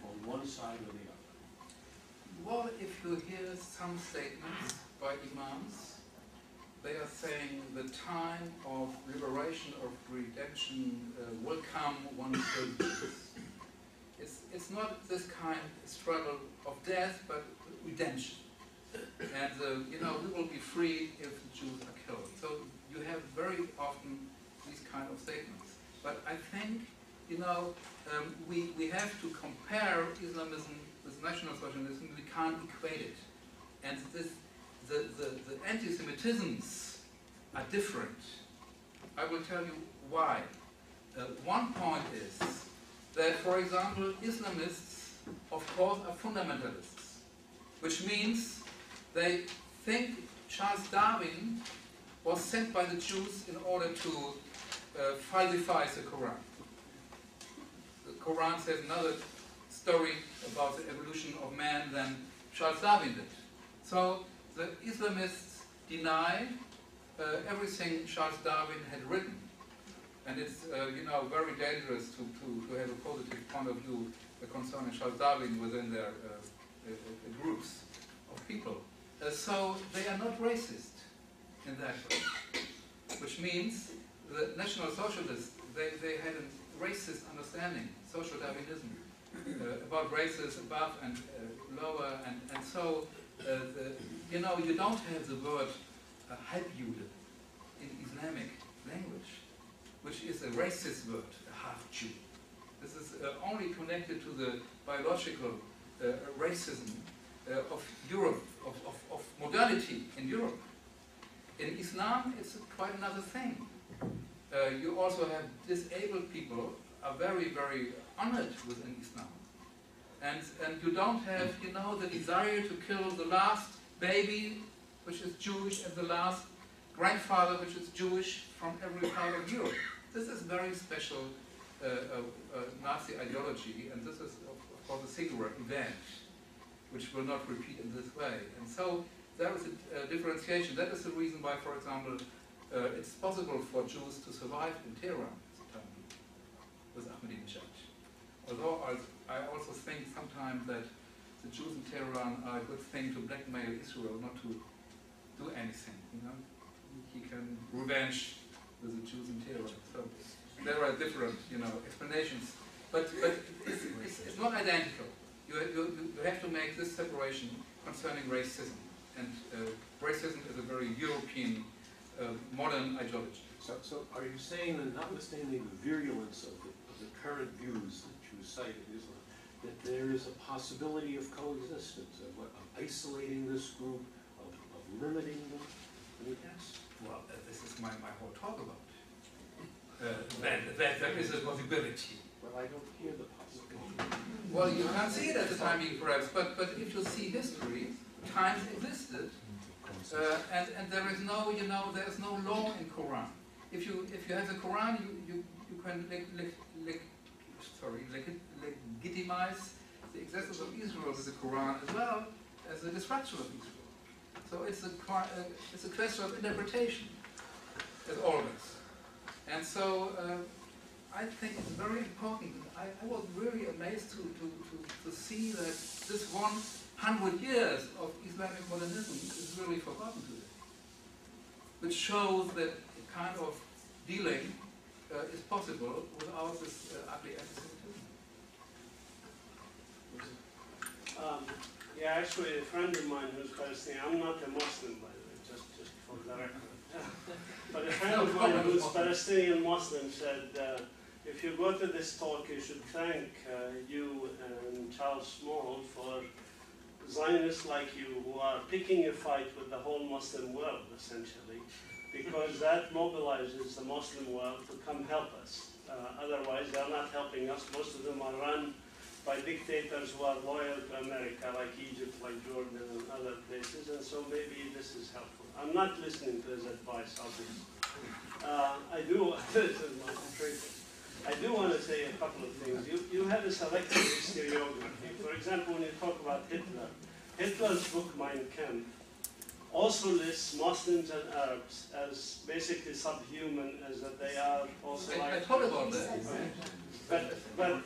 on one side or the other? Well, if you hear some statements by imams, they are saying the time of liberation, of redemption will come once they do this. It's not this kind of struggle of death, but redemption. And, we will be free if the Jews are killed. So you have very often these kind of statements. But I think, we have to compare Islamism with National Socialism. We can't equate it. And the anti-Semitisms are different. I will tell you why. One point is that, for example, Islamists, of course, are fundamentalists, which means they think Charles Darwin was sent by the Jews in order to falsify the Quran. The Quran says another story about the evolution of man than Charles Darwin did. So the Islamists deny everything Charles Darwin had written. And it's very dangerous to have a positive point of view concerning Charles Darwin within their groups of people. So they are not racist in that way, which means the National Socialists, they had a racist understanding, social Darwinism, about races above and lower, and so you don't have the word halbjude in Islamic language, which is a racist word, a half-Jew. This is only connected to the biological racism of Europe, of modernity in Europe. In Islam, it's quite another thing. You also have disabled people are very, very honored within Islam. And you don't have, the desire to kill the last baby, which is Jewish, and the last grandfather, which is Jewish, from every part of Europe. This is very special Nazi ideology, and this is, of course, a singular event, which will not repeat in this way. And so there is a differentiation. That is the reason why, for example, it's possible for Jews to survive in Tehran at the time with Ahmadinejad. Although I also think sometimes that the Jews in Tehran are a good thing to blackmail Israel, not to do anything. He can revenge with the Jews in Tehran. So there are different, explanations, but it's not identical. You have to make this separation concerning racism, and racism is a very European modern ideology. So are you saying that, notwithstanding the virulence of the current views that you cite in Islam, that there is a possibility of coexistence, of isolating this group, of limiting them? Yes. Well, this is my whole talk about that there is a possibility. Well, I don't hear the possibility. Well, you can't see it at the time, perhaps, but if you see history, times existed, and there is no, there is no law in Quran. If you have the Quran, you can legitimize the existence of Israel with the Quran as well as the destruction of Israel. So it's a question of interpretation, as always. And so I think it's very important. I was really amazed to see that this 100 years of Islamic modernism is really forgotten today, which shows that a kind of dealing is possible without this ugly anti-Semitism. Yeah, actually, a friend of mine who's Palestinian, I'm not a Muslim, by the way, just for the record. But a friend of mine who's Palestinian Muslim said, if you go to this talk, you should thank you and Charles Morrow for Zionists like you who are picking a fight with the whole Muslim world, essentially, because that mobilizes the Muslim world to come help us. Otherwise, they're not helping us. Most of them are run by dictators who are loyal to America, like Egypt, like Jordan, and other places, and so maybe this is helpful. I'm not listening to his advice, obviously. I do want to say a couple of things. You had a selective historiography. For example, when you talk about Hitler, Rahimah's book Mein Kampf also lists Muslims and Arabs as basically subhuman, as that they are also like... But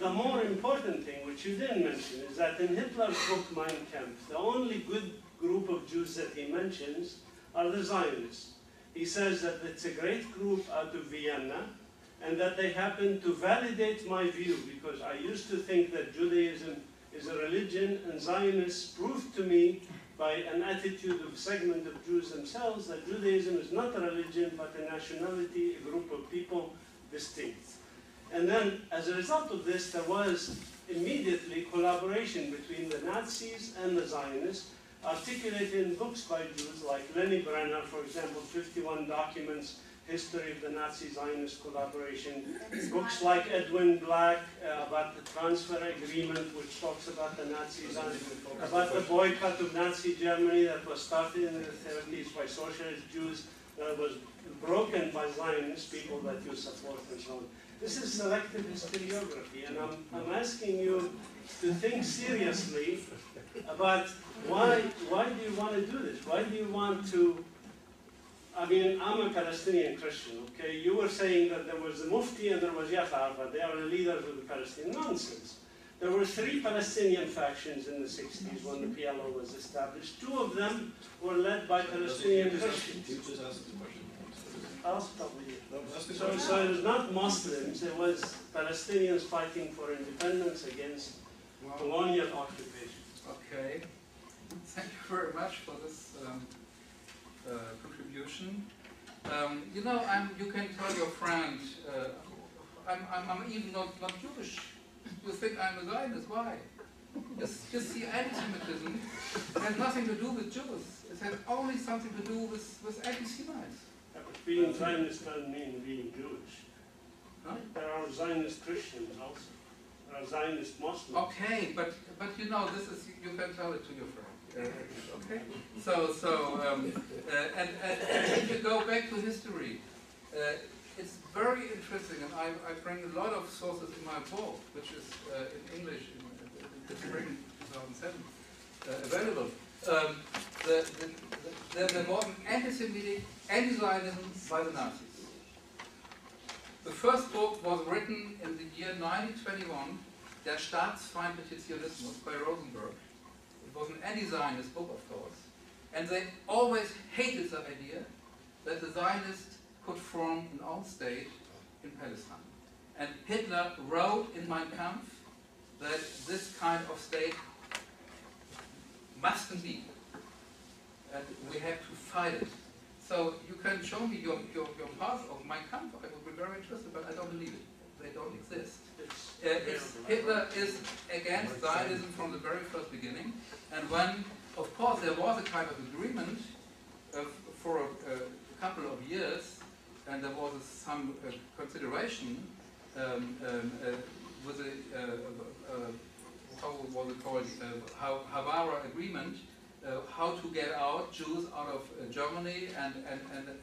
the more important thing, which you didn't mention, is that in Hitler's book Mein Kampf, the only good group of Jews that he mentions are the Zionists. He says that it's a great group out of Vienna, and that they happen to validate my view, because I used to think that Judaism is a religion, and Zionists proved to me by an attitude of a segment of Jews themselves that Judaism is not a religion, but a nationality, a group of people distinct. And then, as a result of this, there was immediately collaboration between the Nazis and the Zionists, articulated in books by Jews like Lenny Brenner, for example, 51 Documents, History of the Nazi-Zionist Collaboration, books like Edwin Black about the transfer agreement, which talks about the Nazi-Zionism, about the boycott of Nazi Germany that was started in the 30s by socialist Jews, that was broken by Zionist people that you support and so on. This is selective historiography, and I'm asking you to think seriously about why do you want to do this? Why do you want to... I mean, I'm a Palestinian Christian, okay? You were saying that there was the Mufti and there was Yafar, but they are the leaders of the Palestinian. Nonsense. There were three Palestinian factions in the 60s when the PLO was established. Two of them were led by Palestinian Christians. I'll stop with you. So it was not Muslims, it was Palestinians fighting for independence against colonial occupation. Okay. Thank you very much for this contribution. You know, you can tell your friend, I'm even not Jewish. You think I'm a Zionist? Why? Just the anti-Semitism has nothing to do with Jews. It has only something to do with anti-Semites. But being Zionist doesn't mean being Jewish. Huh? There are Zionist Christians also. There are Zionist Muslims. Okay, but you know, this is, you can tell it to your friend. Okay, and if you go back to history, it's very interesting, and I bring a lot of sources in my book, which is in English in spring 2007 available. The modern anti-Semitic anti-Zionism by the Nazis. The first book was written in the year 1921, Der Staatsfeindliche Zionismus by Rosenberg. It was an anti-Zionist book, of course, and they always hated the idea that the Zionists could form an own state in Palestine. And Hitler wrote in Mein Kampf that this kind of state mustn't be, and we have to fight it. So you can show me your parts of Mein Kampf. I would be very interested, but I don't believe it. They don't exist. Hitler is against Zionism from the very first beginning, and when, of course, there was a kind of agreement for a couple of years, and there was some consideration with the Havara agreement, how to get out Jews out of Germany and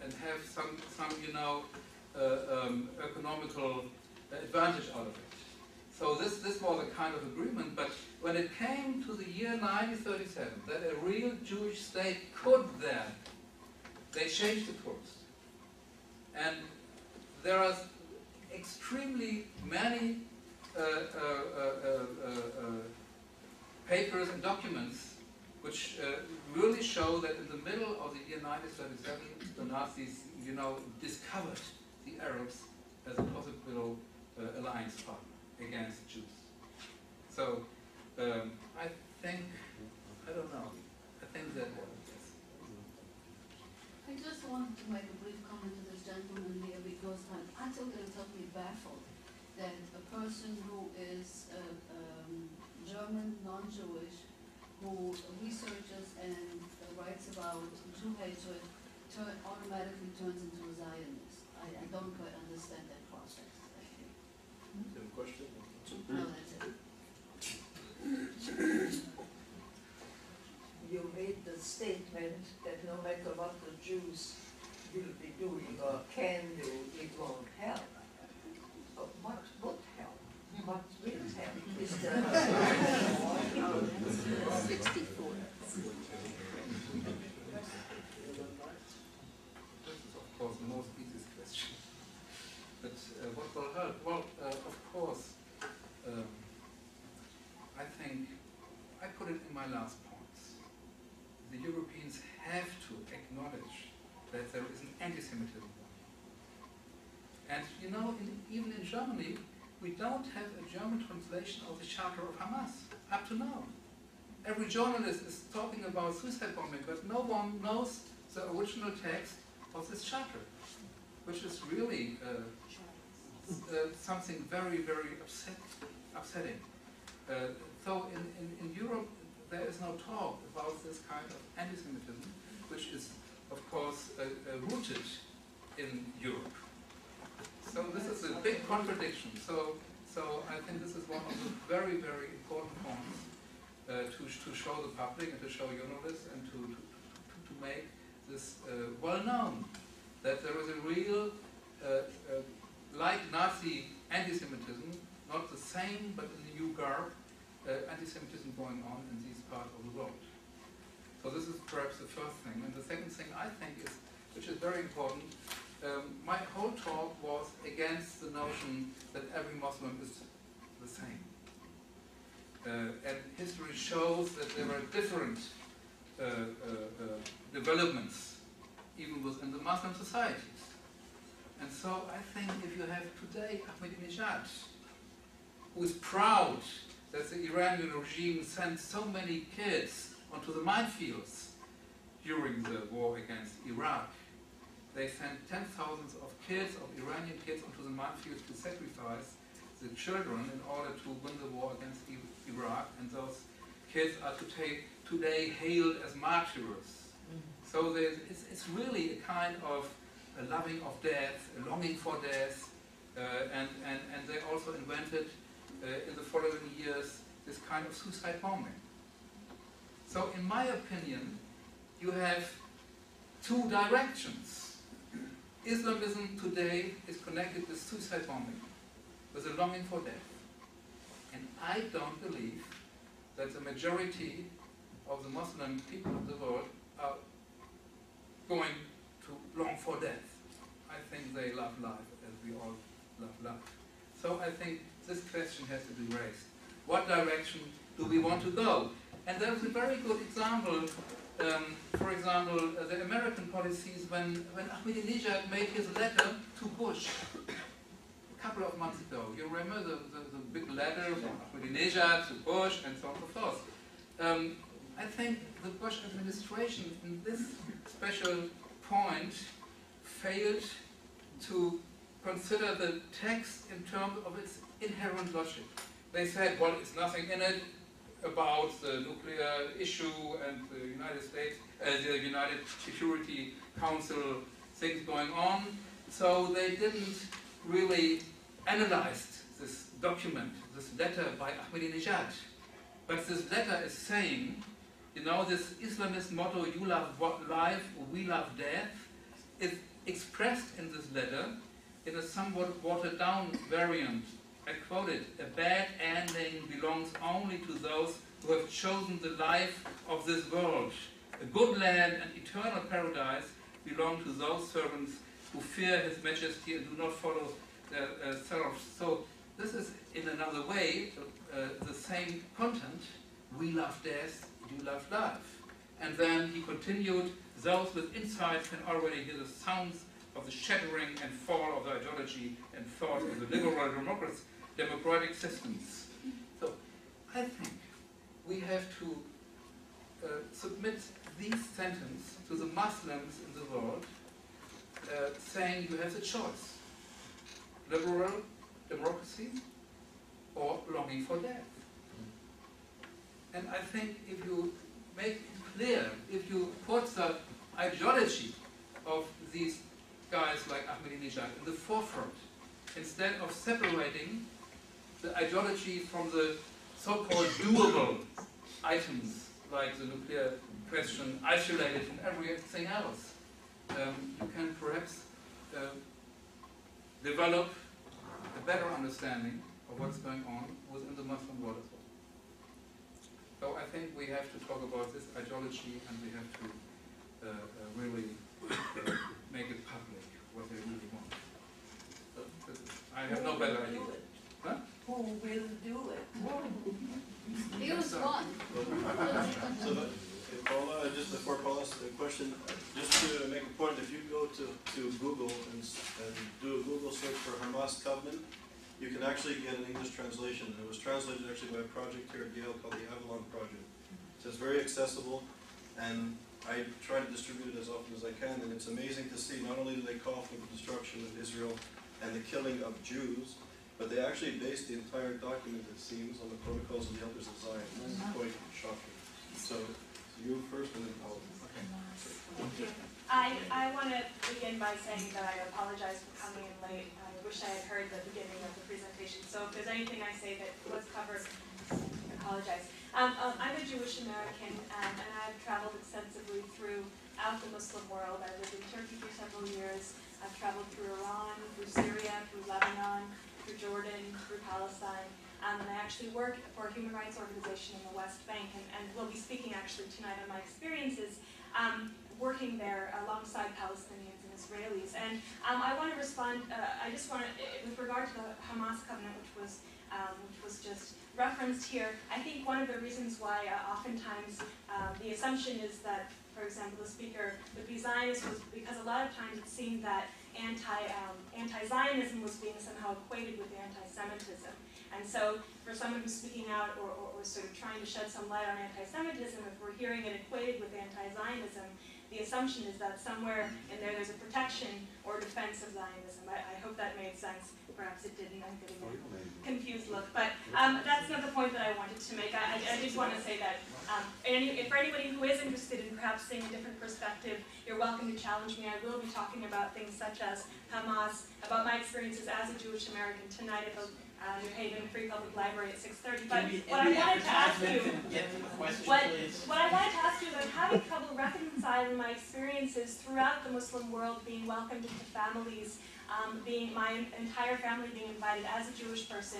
have some you know economical advantage out of it. So this was a kind of agreement, but when it came to the year 1937, that a real Jewish state could then, they changed the course. And there are extremely many papers and documents which really show that in the middle of the year 1937, the Nazis, you know, discovered the Arabs as a possible alliance partner against Jews. So I think, I don't know, I think that was it. Yes. I just wanted to make a brief comment to this gentleman here, because I'm utterly, totally baffled that a person who is German, non-Jewish, who researches and writes about Jew hatred, automatically turns into a Zionist. I don't quite understand that process. Do you have a question? No, that's it. You made the statement that no matter what the Jews will be doing or can do, it won't help. But what would help? What will help? Is the 64. practical help? Well, of course, I think I put it in my last points. The Europeans have to acknowledge that there is an anti-Semitism. And you know, even in Germany, we don't have a German translation of the Charter of Hamas up to now. Every journalist is talking about suicide bombing, but no one knows the original text of this charter, which is really something very, very upsetting. So in Europe, there is no talk about this kind of anti-Semitism, which is, of course, rooted in Europe. So this is a big contradiction. So I think this is one of the very, very important points to show the public and to show journalists and to make this well known, that there is a real, like Nazi anti-Semitism, not the same, but in the new garb, anti-Semitism going on in these parts of the world. So this is perhaps the first thing. And the second thing I think is, which is very important, my whole talk was against the notion that every Muslim is the same. And history shows that there are different developments even within the Muslim societies. And so I think if you have today Ahmadinejad, who is proud that the Iranian regime sent so many kids onto the minefields during the war against Iraq. They sent 10,000s of kids, of Iranian kids, onto the minefields to sacrifice the children in order to win the war against Iraq. And those kids are today hailed as martyrs. So it's really a kind of a loving of death, a longing for death, and they also invented in the following years this kind of suicide bombing. So in my opinion, you have two directions. Islamism today is connected with suicide bombing, with a longing for death. And I don't believe that the majority of the Muslim people of the world are going to long for death. I think they love life as we all love life. So I think this question has to be raised. What direction do we want to go? And there's a very good example, for example, the American policies when Ahmadinejad made his letter to Bush a couple of months ago. You remember the big letter from Ahmadinejad to Bush and so on and so forth. I think the Bush administration in this special point failed to consider the text in terms of its inherent logic. They said, well, it's nothing in it about the nuclear issue and the United States, the United Security Council things going on. So they didn't really analyze this document, this letter by Ahmadinejad. But this letter is saying, you know, this Islamist motto, you love life, we love death, is expressed in this letter in a somewhat watered down variant. I quote it, a bad ending belongs only to those who have chosen the life of this world. A good land and eternal paradise belong to those servants who fear His Majesty and do not follow their selves. So this is, in another way, the same content. We love death, you love life. And then he continued, those with insight can already hear the sounds of the shattering and fall of the ideology and thought of the liberal democratic systems. So I think we have to submit these sentences to the Muslims in the world, saying you have a choice, liberal democracy or longing for death. And I think if you make it clear, if you put the ideology of these guys like Ahmadinejad in the forefront, instead of separating the ideology from the so-called doable items, like the nuclear question, isolated from everything else, you can perhaps develop a better understanding of what's going on within the Muslim world as well. So I think we have to talk about this ideology, and we have to really make it public what they really want. I have no better idea. Huh? Who will do it? Use one. So Paula, just before Paula asks the question, just to make a point, if you go to Google and do a Google search for Hamas Covenant, you can actually get an English translation. And it was translated actually by a project here at Yale called the Avalon Project. So it's very accessible, and I try to distribute it as often as I can, and it's amazing to see not only do they call for the destruction of Israel and the killing of Jews, but they actually based the entire document, it seems, on the Protocols of the Elders of Zion. This is quite shocking. So you first, and then Paula. Okay. Thank you. I want to begin by saying that I apologize for coming in late. I wish I had heard the beginning of the presentation. So if there's anything I say that was covered, I apologize. I'm a Jewish American, and I've traveled extensively throughout the Muslim world. I lived in Turkey for several years. I've traveled through Iran, through Syria, through Lebanon, through Jordan, through Palestine. And I actually work for a human rights organization in the West Bank, and will be speaking actually tonight on my experiences working there alongside Palestinians and Israelis. And I want to respond, I just want to, with regard to the Hamas covenant, which was just referenced here, I think one of the reasons why oftentimes the assumption is that, for example, the speaker would be Zionist was because a lot of times it seemed that anti-Zionism was being somehow equated with anti-Semitism. And so for someone who's speaking out or sort of trying to shed some light on anti-Semitism, if we're hearing it equated with anti-Zionism, the assumption is that somewhere in there there's a protection or defense of Zionism. I hope that made sense. Perhaps it didn't. I'm getting a confused look. But that's not the point that I wanted to make. I just want to say that for anybody who is interested in perhaps seeing a different perspective, you're welcome to challenge me. I will be talking about things such as Hamas, about my experiences as a Jewish American tonight at the New Haven Free Public Library at 6:30. But what I wanted to ask you is I'm having trouble reconciling my experiences throughout the Muslim world, being welcomed into families, being my entire family being invited as a Jewish person,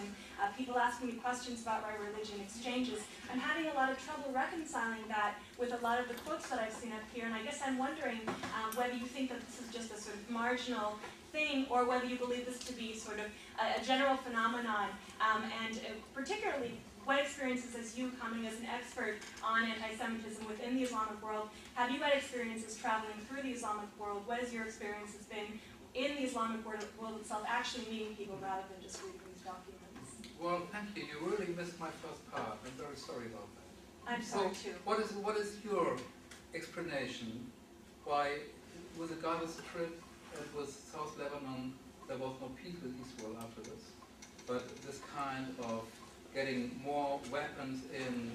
people asking me questions about my religion, exchanges. I'm having a lot of trouble reconciling that with a lot of the quotes that I've seen up here, and I guess I'm wondering whether you think that this is just a sort of marginal thing, or whether you believe this to be sort of a general phenomenon, and particularly what experiences, as you coming as an expert on anti-Semitism within the Islamic world, have you had experiences traveling through the Islamic world? What has your experience been in the Islamic world itself, actually meeting people rather than just reading these documents? Well, thank you. You really missed my first part. I'm very sorry about that. I'm sorry too. What is your explanation why, with a Gaza trip, it was South Lebanon, there was no peace with Israel after this. But this kind of getting more weapons in,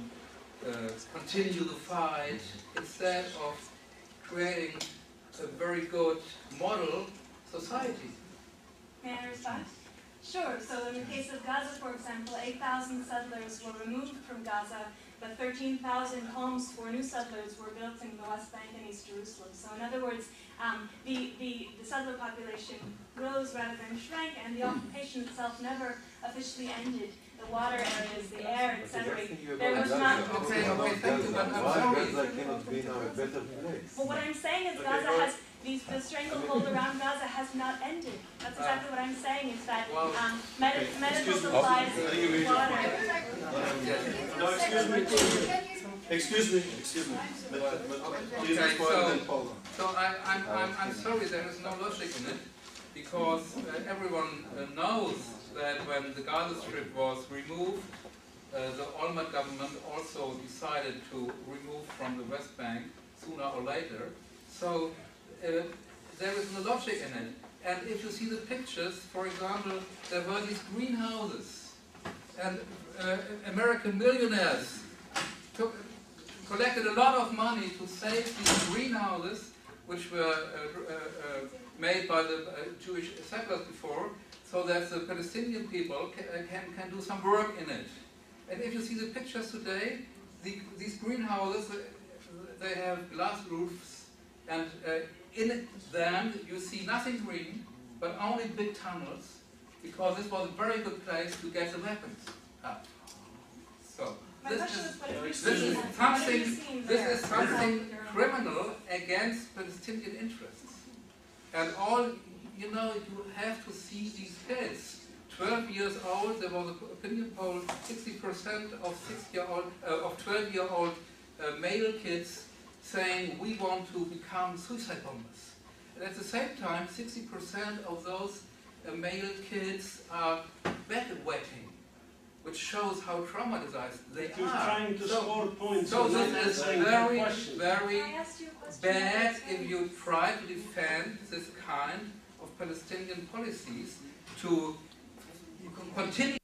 continue the fight, instead of creating a very good model society. May I respond? Sure. So in the case of Gaza, for example, 8,000 settlers were removed from Gaza, but 13,000 homes for new settlers were built in the West Bank and East Jerusalem. So in other words, the settler population rose rather than shrank, and the occupation itself never officially ended. The water areas, the air, etc. There was not. Okay, thank you, but I'm sorry. Gaza cannot be now a better place. Well, what I'm saying is Gaza has the stranglehold around Gaza has not ended. That's exactly what I'm saying, is that medical supplies, water. No, excuse me. Please respond, then Paula. So I'm sorry, there is no logic in it, because everyone knows that when the Gaza Strip was removed, the Olmert government also decided to remove from the West Bank sooner or later. So there is no logic in it. And if you see the pictures, for example, there were these greenhouses. And American millionaires collected a lot of money to save these greenhouses, which were made by the Jewish settlers before, so that the Palestinian people can do some work in it. And if you see the pictures today, these greenhouses, they have glass roofs, and in them you see nothing green, but only big tunnels, because this was a very good place to get the weapons out. So this is something criminal against Palestinian interests. And all, you know, you have to see these kids 12 years old, there was an opinion poll, 60% of 12-year-old male kids saying, we want to become suicide bombers. And at the same time, 60% of those male kids are bedwetting, which shows how traumatized they are. Trying to score points. So this is very, very bad if you try to defend this kind of Palestinian policies to continue.